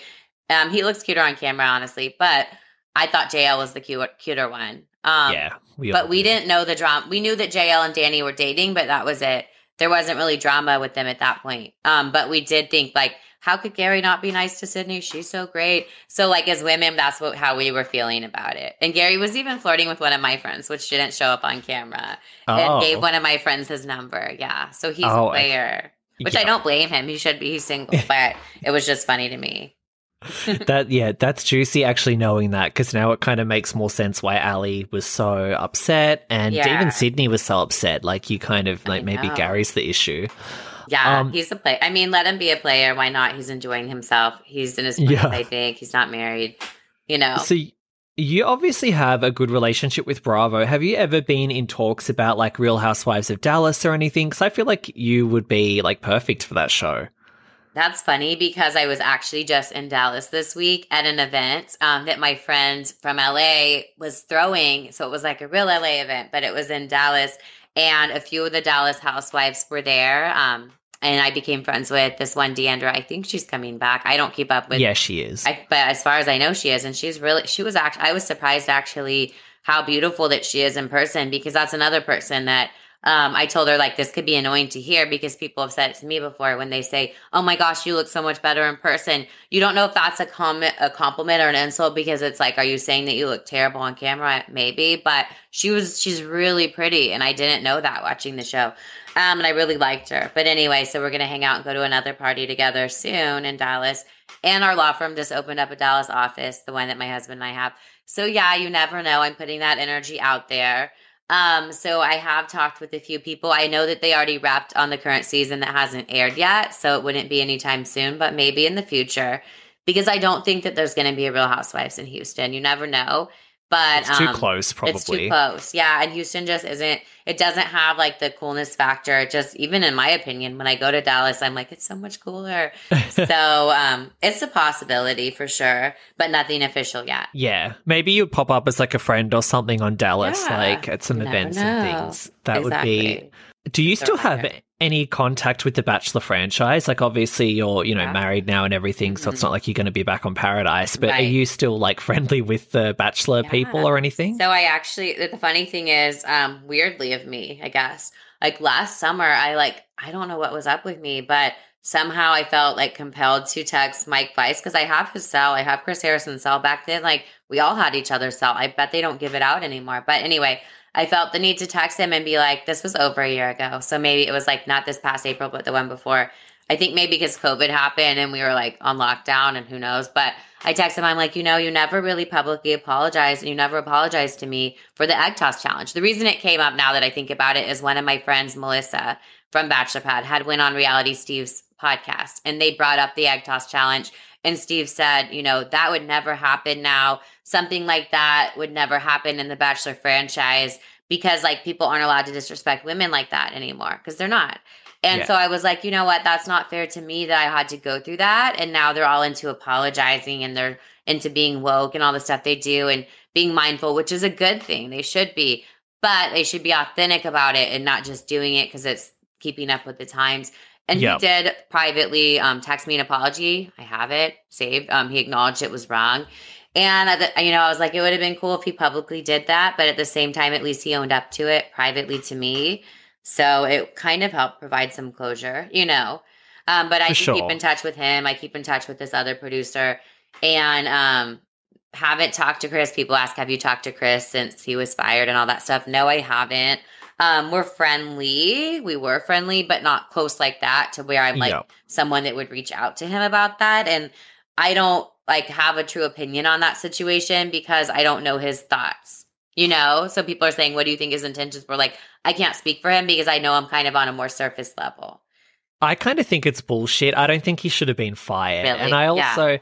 um, he looks cuter on camera, honestly. But I thought J L was the cute, cuter one. Um, yeah, we but we didn't know the drama. We knew that J L and Danny were dating, but that was it. There wasn't really drama with them at that point. Um, but we did think, like, how could Gary not be nice to Sydney? She's so great. So, like, as women, that's what how we were feeling about it. And Gary was even flirting with one of my friends, which didn't show up on camera, oh. and gave one of my friends his number. Yeah, so he's oh, a player, I, which yeah. I don't blame him. He should be. He's single, but it was just funny to me. that yeah that's juicy actually knowing that, because now it kind of makes more sense why Allie was so upset and yeah. even Sydney was so upset. Like, you kind of like maybe Gary's the issue. Yeah um, he's a player. I mean, let him be a player, why not? He's enjoying himself, he's in his place. yeah. I think he's not married, you know. So you obviously have a good relationship with Bravo. Have you ever been in talks about like Real Housewives of Dallas or anything? Because I feel like you would be like perfect for that show. That's funny because I was actually just in Dallas this week at an event um, that my friend from L A was throwing. So it was like a real L A event, but it was in Dallas. And a few of the Dallas housewives were there. Um, and I became friends with this one, Deandra. I think she's coming back. I don't keep up with. Yeah, she is. I, but as far as I know, she is. And she's really, she was actually, I was surprised actually how beautiful that she is in person, because that's another person that Um, I told her, like, this could be annoying to hear because people have said it to me before when they say, oh my gosh, you look so much better in person. You don't know if that's a comment, a compliment or an insult, because it's like, are you saying that you look terrible on camera? Maybe, but she was, she's really pretty. And I didn't know that watching the show. Um, and I really liked her. But anyway, so we're going to hang out and go to another party together soon in Dallas. And our law firm just opened up a Dallas office, the one that my husband and I have. So yeah, you never know. I'm putting that energy out there. Um, so I have talked with a few people. I know that they already wrapped on the current season that hasn't aired yet, so it wouldn't be anytime soon, but maybe in the future, because I don't think that there's going to be a Real Housewives in Houston. You never know, but it's um, too close, probably. It's too close, yeah. And Houston just isn't. It doesn't have like the coolness factor. It just, even in my opinion, when I go to Dallas, I'm like, it's so much cooler. so um, it's a possibility for sure, but nothing official yet. Yeah, maybe you pop up as like a friend or something on Dallas, yeah. like at some events know. and things. That exactly. would be. Do you so still have it? Any contact with the Bachelor franchise? Like, obviously you're, you know, yeah. married now and everything, so mm-hmm. it's not like you're going to be back on Paradise, but right. are you still like friendly with the Bachelor yeah. people or anything? So I actually, the funny thing is, um, weirdly of me, I guess, like last summer, I like, I don't know what was up with me, but somehow I felt like compelled to text Mike Weiss, because I have his cell, I have Chris Harrison's cell back then. Like, we all had each other's cell. I bet they don't give it out anymore. But anyway, I felt the need to text him and be like, this was over a year ago. So maybe it was like not this past April, but the one before. I think maybe because COVID happened and we were like on lockdown and who knows. But I texted him, I'm like, you know, you never really publicly apologized, and you never apologized to me for the egg toss challenge. The reason it came up now that I think about it is one of my friends, Melissa from Bachelor Pad, had went on Reality Steve's podcast and they brought up the egg toss challenge. And Steve said, you know, that would never happen now. Something like that would never happen in the Bachelor franchise, because like people aren't allowed to disrespect women like that anymore, because they're not. And yeah. so I was like, you know what? That's not fair to me that I had to go through that. And now they're all into apologizing and they're into being woke and all the stuff they do and being mindful, which is a good thing. They should be, but they should be authentic about it and not just doing it because it's keeping up with the times. And yep. he did privately um, text me an apology. I have it saved. Um, he acknowledged it was wrong. And, I, you know, I was like, it would have been cool if he publicly did that. But at the same time, at least he owned up to it privately to me. So it kind of helped provide some closure, you know. Um, but I do sure. keep in touch with him. I keep in touch with this other producer. And um, haven't talked to Chris. People ask, have you talked to Chris since he was fired and all that stuff? No, I haven't. Um, we're friendly. We were friendly, but not close like that to where I'm like yeah. someone that would reach out to him about that. And I don't like have a true opinion on that situation because I don't know his thoughts, you know? So people are saying, what do you think his intentions were? Like, I can't speak for him because I know I'm kind of on a more surface level. I kind of think it's bullshit. I don't think he should have been fired. Really? And I also... Yeah.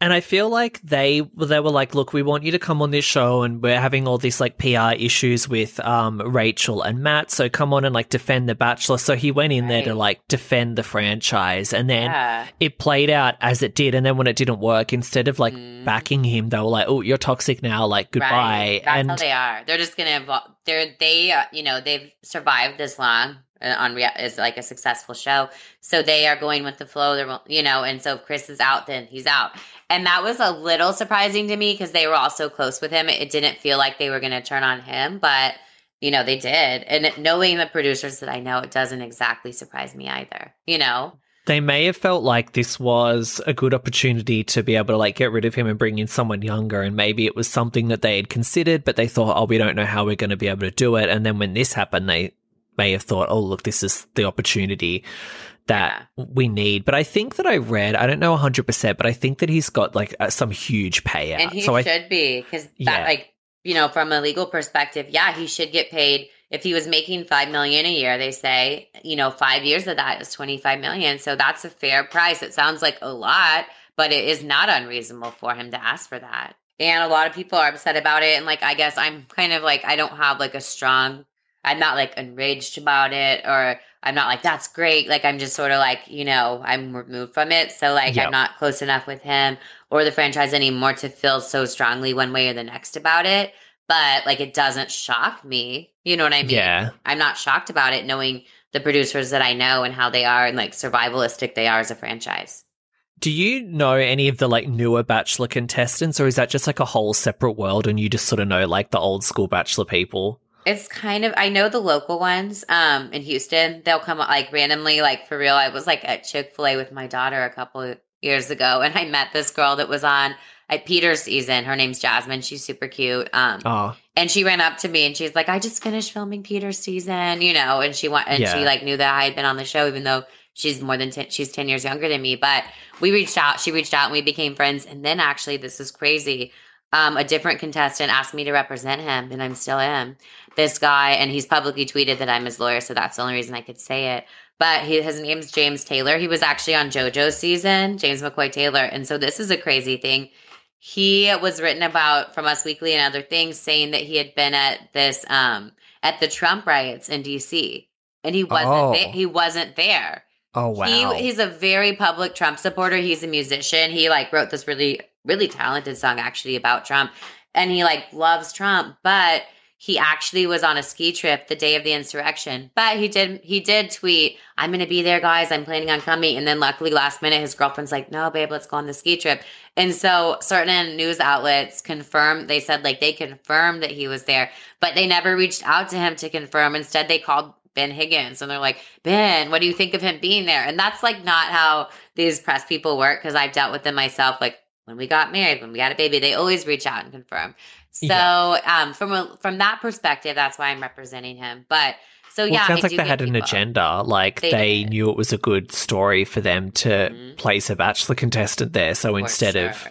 And I feel like they they were like, look, we want you to come on this show and we're having all these like P R issues with um, Rachel and Matt. So come on and like defend The Bachelor. So he went in right. there to like defend the franchise and then yeah. it played out as it did. And then when it didn't work, instead of like mm. backing him, they were like, oh, you're toxic now. Like, goodbye. Right. That's and- how they are. They're just going to involve. They're, they, uh, you know, they've survived this long. On re- is like a successful show, so they are going with the flow. They're, you know, and so if Chris is out, then he's out, and that was a little surprising to me because they were all so close with him. It didn't feel like they were going to turn on him, but you know they did. And knowing the producers that I know, it doesn't exactly surprise me either. You know, they may have felt like this was a good opportunity to be able to like get rid of him and bring in someone younger, and maybe it was something that they had considered, but they thought, oh, we don't know how we're going to be able to do it. And then when this happened, they. may have thought, oh, look, this is the opportunity that yeah. we need. But I think that I read, I don't know one hundred percent, but I think that he's got, like, uh, some huge payout. And he so should I, be because, yeah. like, you know, from a legal perspective, yeah, he should get paid. If he was making five million dollars a year, they say, you know, five years of that is twenty-five million dollars. So that's a fair price. It sounds like a lot, but it is not unreasonable for him to ask for that. And a lot of people are upset about it. And, like, I guess I'm kind of, like, I don't have, like, a strong – I'm not, like, enraged about it or I'm not, like, that's great. Like, I'm just sort of, like, you know, I'm removed from it. So, like, yep. I'm not close enough with him or the franchise anymore to feel so strongly one way or the next about it. But, like, it doesn't shock me. You know what I mean? Yeah. I'm not shocked about it knowing the producers that I know and how they are and, like, survivalistic they are as a franchise. Do you know any of the, like, newer Bachelor contestants or is that just, like, a whole separate world and you just sort of know, like, the old school Bachelor people? It's kind of, I know the local ones um, in Houston, they'll come like randomly, like for real. I was like at Chick-fil-A with my daughter a couple years ago and I met this girl that was on at Peter's season. Her name's Jasmine. She's super cute. Um, oh. And she ran up to me and she's like, I just finished filming Peter's season, you know, and she went and yeah. she like knew that I had been on the show, even though she's more than ten, she's ten years younger than me. But we reached out, she reached out and we became friends. And then actually, this is crazy. Um, a different contestant asked me to represent him, and I'm still am. This guy, and he's publicly tweeted that I'm his lawyer, so that's the only reason I could say it. But he, his name's James Taylor. He was actually on JoJo's season, James McCoy Taylor. And so this is a crazy thing. He was written about from Us Weekly and other things, saying that he had been at this um, at the Trump riots in D C, and he wasn't. Oh. Th- he wasn't there. Oh wow! He, he's a very public Trump supporter. He's a musician. He like wrote this really. really talented song actually about Trump. And he like loves Trump, but he actually was on a ski trip the day of the insurrection. But he did, he did tweet, I'm going to be there, guys. I'm planning on coming. And then luckily last minute, his girlfriend's like, no, babe, let's go on the ski trip. And so certain news outlets confirmed, they said like they confirmed that he was there, but they never reached out to him to confirm. Instead, they called Ben Higgins and they're like, Ben, what do you think of him being there? And that's like not how these press people work because I've dealt with them myself. Like, when we got married, when we got a baby, they always reach out and confirm. So yeah. um, from a, from that perspective, that's why I'm representing him. But so, well, yeah, it sounds I like do they had people. an agenda. Like they, they knew it was a good story for them to mm-hmm. place a Bachelor contestant there. So for instead sure. of,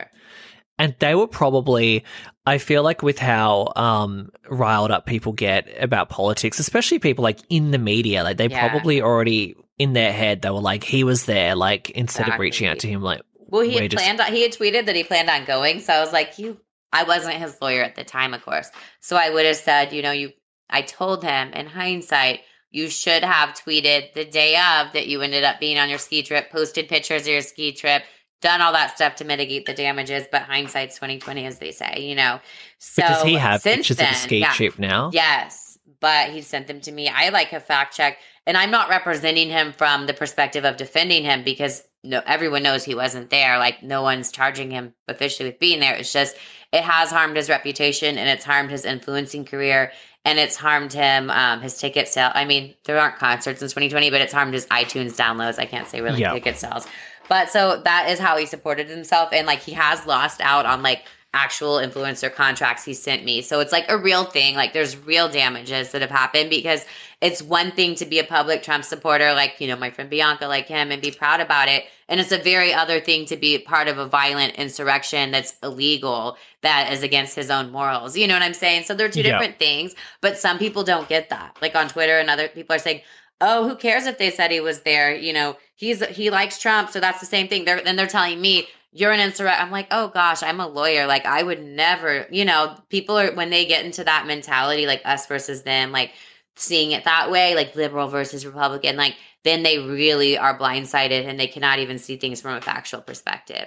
and they were probably, I feel like with how um, riled up people get about politics, especially people like in the media, like they yeah. probably already in their head, they were like, he was there. Like instead exactly. of reaching out to him, like. Well, he had, planned, just- he had tweeted that he planned on going, so I was like, "You, I wasn't his lawyer at the time, of course, so I would have said, you know, you. I told him, in hindsight, you should have tweeted the day of that you ended up being on your ski trip, posted pictures of your ski trip, done all that stuff to mitigate the damages, but hindsight's twenty twenty, as they say, you know. So but does he have pictures then, of the ski yeah, trip now? Yes, but he sent them to me. I, like, have fact-checked. And I'm not representing him from the perspective of defending him because no, everyone knows he wasn't there. Like, no one's charging him officially with being there. It's just, it has harmed his reputation and it's harmed his influencing career and it's harmed him, um, his ticket sale. I mean, there aren't concerts in twenty twenty, but it's harmed his iTunes downloads. I can't say really yeah. ticket sales. But so that is how he supported himself. And like, he has lost out on like actual influencer contracts he sent me. So it's like a real thing. Like, there's real damages that have happened because it's one thing to be a public Trump supporter, like, you know, my friend Bianca, like him, and be proud about it. And it's a very other thing to be part of a violent insurrection that's illegal, that is against his own morals. You know what I'm saying? So they're two yeah. different things, but some people don't get that. Like on Twitter and other people are saying, oh, who cares if they said he was there? You know, he's he likes Trump, so that's the same thing. They're, then they're telling me, you're an insurrect. I'm like, oh gosh, I'm a lawyer. Like, I would never, you know, people are, when they get into that mentality, like us versus them, like seeing it that way, like liberal versus Republican, like then they really are blindsided and they cannot even see things from a factual perspective.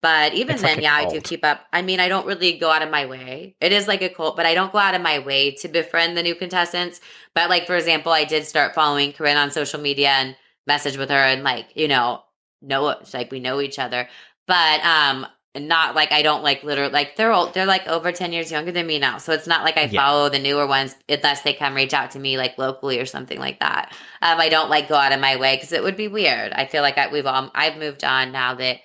But even it's then, like yeah, cult. I do keep up. I mean, I don't really go out of my way. It is like a cult, but I don't go out of my way to befriend the new contestants. But like, for example, I did start following Corinne on social media and message with her and like, you know, know like we know each other. But um, not like I don't like literally like they're old. They're like over ten years younger than me now. So it's not like I yeah. follow the newer ones unless they come reach out to me like locally or something like that. Um, I don't like go out of my way because it would be weird. I feel like I, we've all I've moved on now that,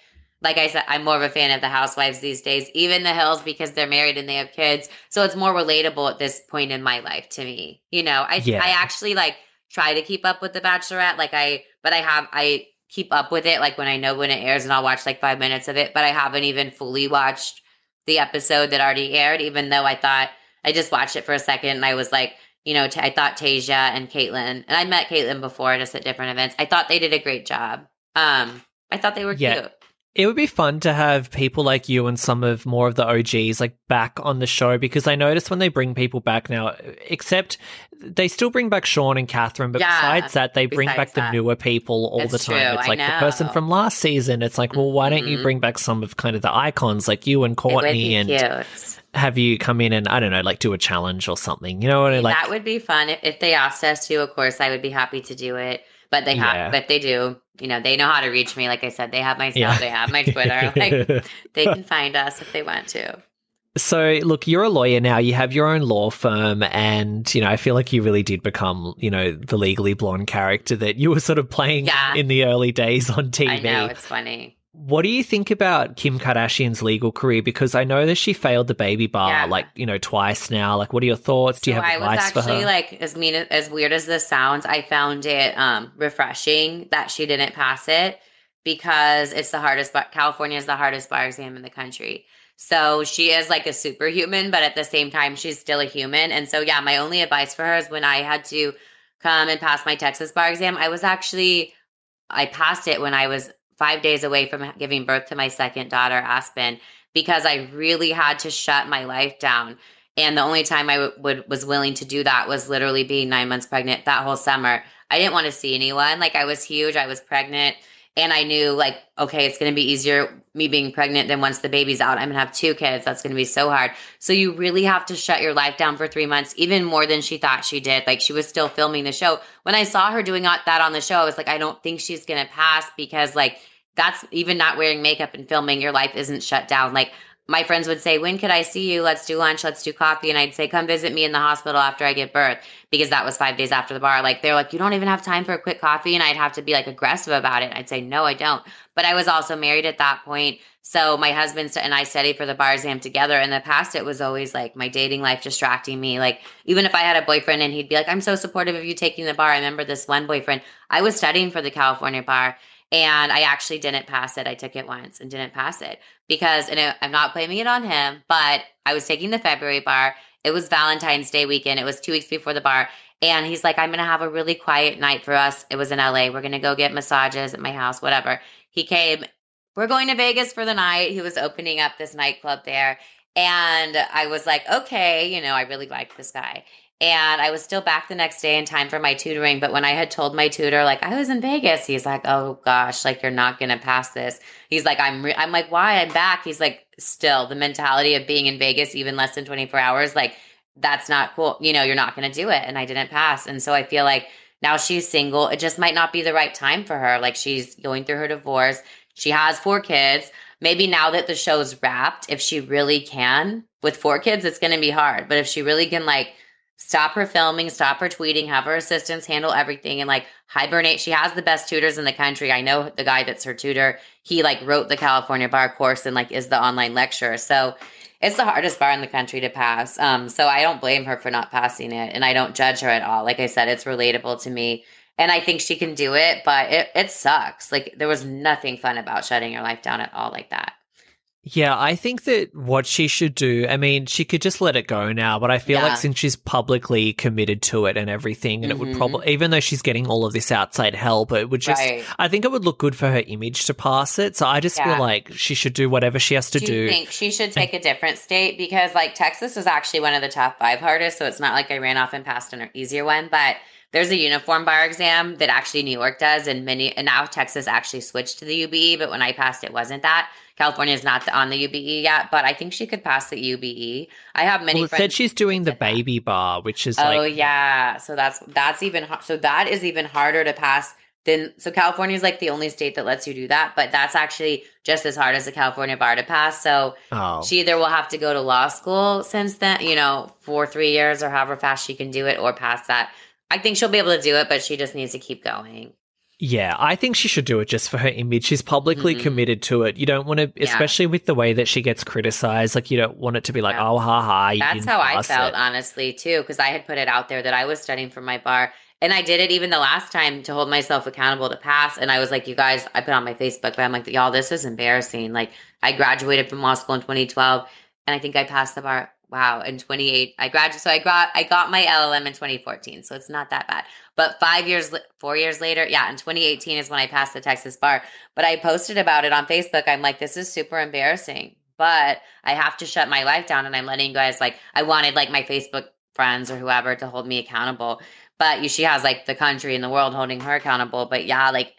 like I said, I'm more of a fan of the housewives these days, even the Hills, because they're married and they have kids. So it's more relatable at this point in my life to me. You know, I yeah. I actually like try to keep up with The Bachelorette. Like I, but I have I. keep up with it, like when I know when it airs, and I'll watch like five minutes of it, but I haven't even fully watched the episode that already aired, even though I thought I just watched it for a second and I was like, you know, t- I thought Tasia and Caitlin, and I met Caitlin before just at different events. I thought they did a great job. Um, I thought they were yeah. cute. It would be fun to have people like you and some of more of the O Gs like back on the show, because I noticed when they bring people back now, except they still bring back Sean and Catherine, but yeah, besides that, they bring back that. the newer people all it's the time. True, it's like the person from last season. It's like, well, why mm-hmm. don't you bring back some of kind of the icons like you and Courtney and cute. have you come in and, I don't know, like do a challenge or something. You know what I mean? Like, that would be fun. If they asked us to, of course, I would be happy to do it. But they have, yeah. but they do, you know, they know how to reach me. Like I said, they have my cell, yeah. they have my Twitter. Like, they can find us if they want to. So, look, you're a lawyer now. You have your own law firm, and, you know, I feel like you really did become, you know, the Legally Blonde character that you were sort of playing yeah. in the early days on T V. I know, it's funny. What do you think about Kim Kardashian's legal career? Because I know that she failed the baby bar, yeah. like, you know, twice now. Like, what are your thoughts? Do you so have advice for her? I was actually, like, as mean, as weird as this sounds, I found it um, refreshing that she didn't pass it, because it's the hardest bar. California is the hardest bar exam in the country. So she is like a superhuman, but at the same time, she's still a human. And so, yeah, my only advice for her is when I had to come and pass my Texas bar exam, I was actually, I passed it when I was five days away from giving birth to my second daughter, Aspen, because I really had to shut my life down. And the only time I w- would, was willing to do that was literally being nine months pregnant that whole summer. I didn't want to see anyone. Like, I was huge. I was pregnant. And I knew, like, okay, it's going to be easier me being pregnant than once the baby's out. I'm going to have two kids. That's going to be so hard. So you really have to shut your life down for three months, even more than she thought she did. Like, she was still filming the show. When I saw her doing that on the show, I was like, I don't think she's going to pass, because, like, that's even not wearing makeup and filming. Your life isn't shut down. Like, my friends would say, when could I see you? Let's do lunch. Let's do coffee. And I'd say, come visit me in the hospital after I give birth, because that was five days after the bar. Like, they're like, you don't even have time for a quick coffee. And I'd have to be like aggressive about it. I'd say, no, I don't. But I was also married at that point. So my husband and I studied for the bar exam together. In the past, it was always like my dating life distracting me. Like, even if I had a boyfriend and he'd be like, I'm so supportive of you taking the bar. I remember this one boyfriend, I was studying for the California bar, and I actually didn't pass it. I took it once and didn't pass it because, and I'm not blaming it on him, but I was taking the February bar. It was Valentine's Day weekend. It was two weeks before the bar. And he's like, I'm going to have a really quiet night for us. It was in L A. We're going to go get massages at my house, whatever. He came, we're going to Vegas for the night. He was opening up this nightclub there. And I was like, okay, you know, I really like this guy. And I was still back the next day in time for my tutoring. But when I had told my tutor, like, I was in Vegas, he's like, oh, gosh, like, you're not going to pass this. He's like, I'm re- I'm like, why? I'm back. He's like, still, the mentality of being in Vegas, even less than twenty-four hours, like, that's not cool. You know, you're not going to do it. And I didn't pass. And so I feel like Now she's single. It just might not be the right time for her. Like, she's going through her divorce. She has four kids. Maybe now that the show's wrapped, if she really can, with four kids, it's going to be hard. But if she really can, like, stop her filming, stop her tweeting, have her assistants handle everything and, like, hibernate. She has the best tutors in the country. I know the guy that's her tutor. He, like, wrote the California bar course and, like, is the online lecturer. So it's the hardest bar in the country to pass. Um, so I don't blame her for not passing it, and I don't judge her at all. Like I said, it's relatable to me, and I think she can do it, but it, it sucks. Like, there was nothing fun about shutting your life down at all like that. Yeah, I think that what she should do, I mean, she could just let it go now, but I feel yeah. like since she's publicly committed to it and everything, and mm-hmm. it would probably, even though she's getting all of this outside help, it would just, right. I think it would look good for her image to pass it. So I just yeah. feel like she should do whatever she has to do. Do you think she should take a different state? Because, like, Texas is actually one of the top five hardest, so it's not like I ran off and passed an easier one, but there's a uniform bar exam that actually New York does, and many, and now Texas actually switched to the U B E, but when I passed, it wasn't that. California's not on the U B E yet, but I think she could pass the U B E. I have many well, it friends. Said she's doing the baby bar, which is oh, like. Oh, yeah. So that's that's even – so that is even harder to pass than – so California's like the only state that lets you do that, but that's actually just as hard as the California bar to pass. So oh. she either will have to go to law school since then, you know, for three years or however fast she can do it, or pass that. I think she'll be able to do it, but she just needs to keep going. Yeah, I think she should do it just for her image. She's publicly mm-hmm. committed to it. You don't want to, yeah. especially with the way that she gets criticized, like, you don't want it to be like, yeah. oh, ha, ha. You That's how I felt, it. honestly, too, because I had put it out there that I was studying for my bar. And I did it even the last time to hold myself accountable to pass. And I was like, you guys, I put on my Facebook, but I'm like, y'all, this is embarrassing. Like, I graduated from law school in twenty twelve, and I think I passed the bar. Wow, in twenty-eight, I graduated, so I got I got my L L M in twenty fourteen, so it's not that bad. But five years, four years later, yeah, in twenty eighteen is when I passed the Texas bar. But I posted about it on Facebook. I'm like, this is super embarrassing, but I have to shut my life down, and I'm letting you guys, like, I wanted, like, my Facebook friends or whoever to hold me accountable. But you, she has, like, the country and the world holding her accountable. But, yeah, like,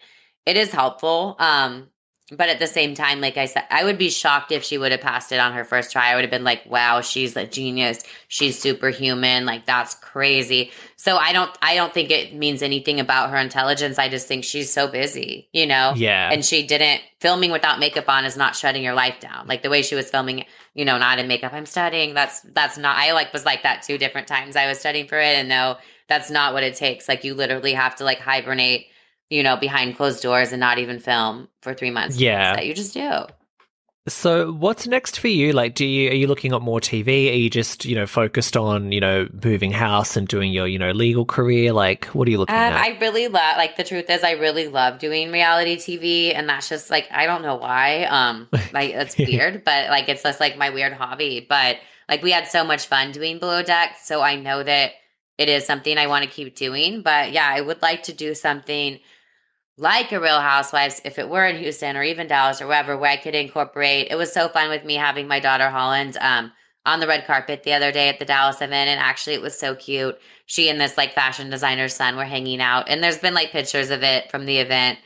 it is helpful. Um But at the same time, like I said, I would be shocked if she would have passed it on her first try. I would have been like, wow, she's a genius. She's superhuman. Like, that's crazy. So I don't I don't think it means anything about her intelligence. I just think she's so busy, you know? Yeah. And she didn't – filming without makeup on is not shutting your life down. Like, the way she was filming, you know, not in makeup, I'm studying. That's that's not – I, like, was like that two different times I was studying for it. And no, that's not what it takes. Like, you literally have to, like, hibernate – you know, behind closed doors and not even film for three months. Yeah. That you just do. So what's next for you? Like, do you, are you looking at more T V? Are you just, you know, focused on, you know, moving house and doing your, you know, legal career? Like, what are you looking um, at? I really love, like, the truth is I really love doing reality T V, and that's just, like, I don't know why. Um, like, it's weird, but, like, it's just, like, my weird hobby. But, like, we had so much fun doing Below Deck, so I know that it is something I want to keep doing. But, yeah, I would like to do something like a Real Housewives, if it were in Houston or even Dallas or wherever, where I could incorporate. It was so fun with me having my daughter Holland um, on the red carpet the other day at the Dallas event, and actually it was so cute. She and this, like, fashion designer's son were hanging out, and there's been, like, pictures of it from the event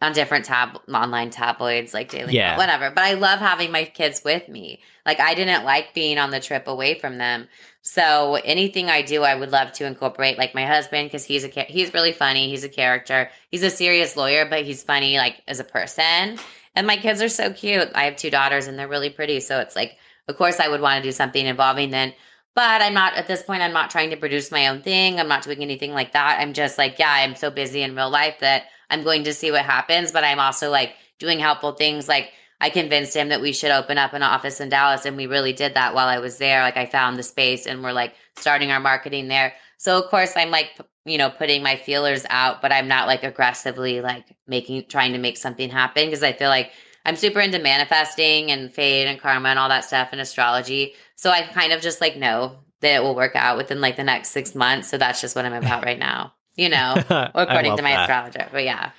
on different tab- online tabloids, like Daily yeah. whatever. But I love having my kids with me. Like, I didn't like being on the trip away from them. So anything I do, I would love to incorporate, like, my husband, because he's a he's really funny. He's a character. He's a serious lawyer, but he's funny, like, as a person. And my kids are so cute. I have two daughters, and they're really pretty. So it's like, of course, I would want to do something involving them. But I'm not, at this point, I'm not trying to produce my own thing. I'm not doing anything like that. I'm just like, yeah, I'm so busy in real life that I'm going to see what happens. But I'm also, like, doing helpful things, like, I convinced him that we should open up an office in Dallas, and we really did that while I was there. Like, I found the space, and we're, like, starting our marketing there. So, of course, I'm, like, you know, putting my feelers out, but I'm not, like, aggressively, like, making, trying to make something happen, because I feel like I'm super into manifesting and fate and karma and all that stuff and astrology. So I kind of just, like, know that it will work out within, like, the next six months. So that's just what I'm about right now, you know, according to my that. astrologer. But, yeah.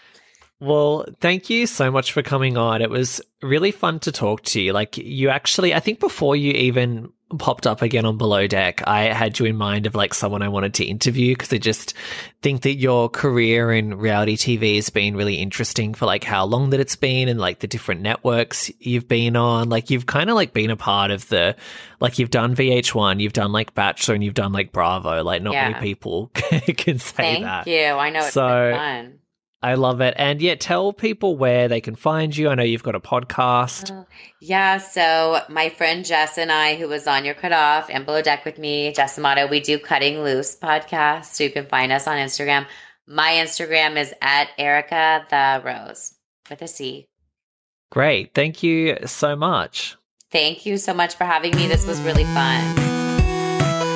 Well, thank you so much for coming on. It was really fun to talk to you. Like, you actually, I think before you even popped up again on Below Deck, I had you in mind of like someone I wanted to interview, because I just think that your career in reality T V has been really interesting for like how long that it's been and like the different networks you've been on. Like you've kind of like been a part of the, like you've done V H one, you've done like Bachelor, and you've done like Bravo. Like not yeah. many people can say Thank that. Thank you. I know it's so fun. I love it. And yeah, tell people where they can find you. I know you've got a podcast. Uh, yeah. So my friend Jess and I, who was on your Cut Off and Below Deck with me, Jess Amato, we do Cutting Loose podcast. So you can find us on Instagram. My Instagram is at Erica the Rose with a C. Great. Thank you so much. Thank you so much for having me. This was really fun.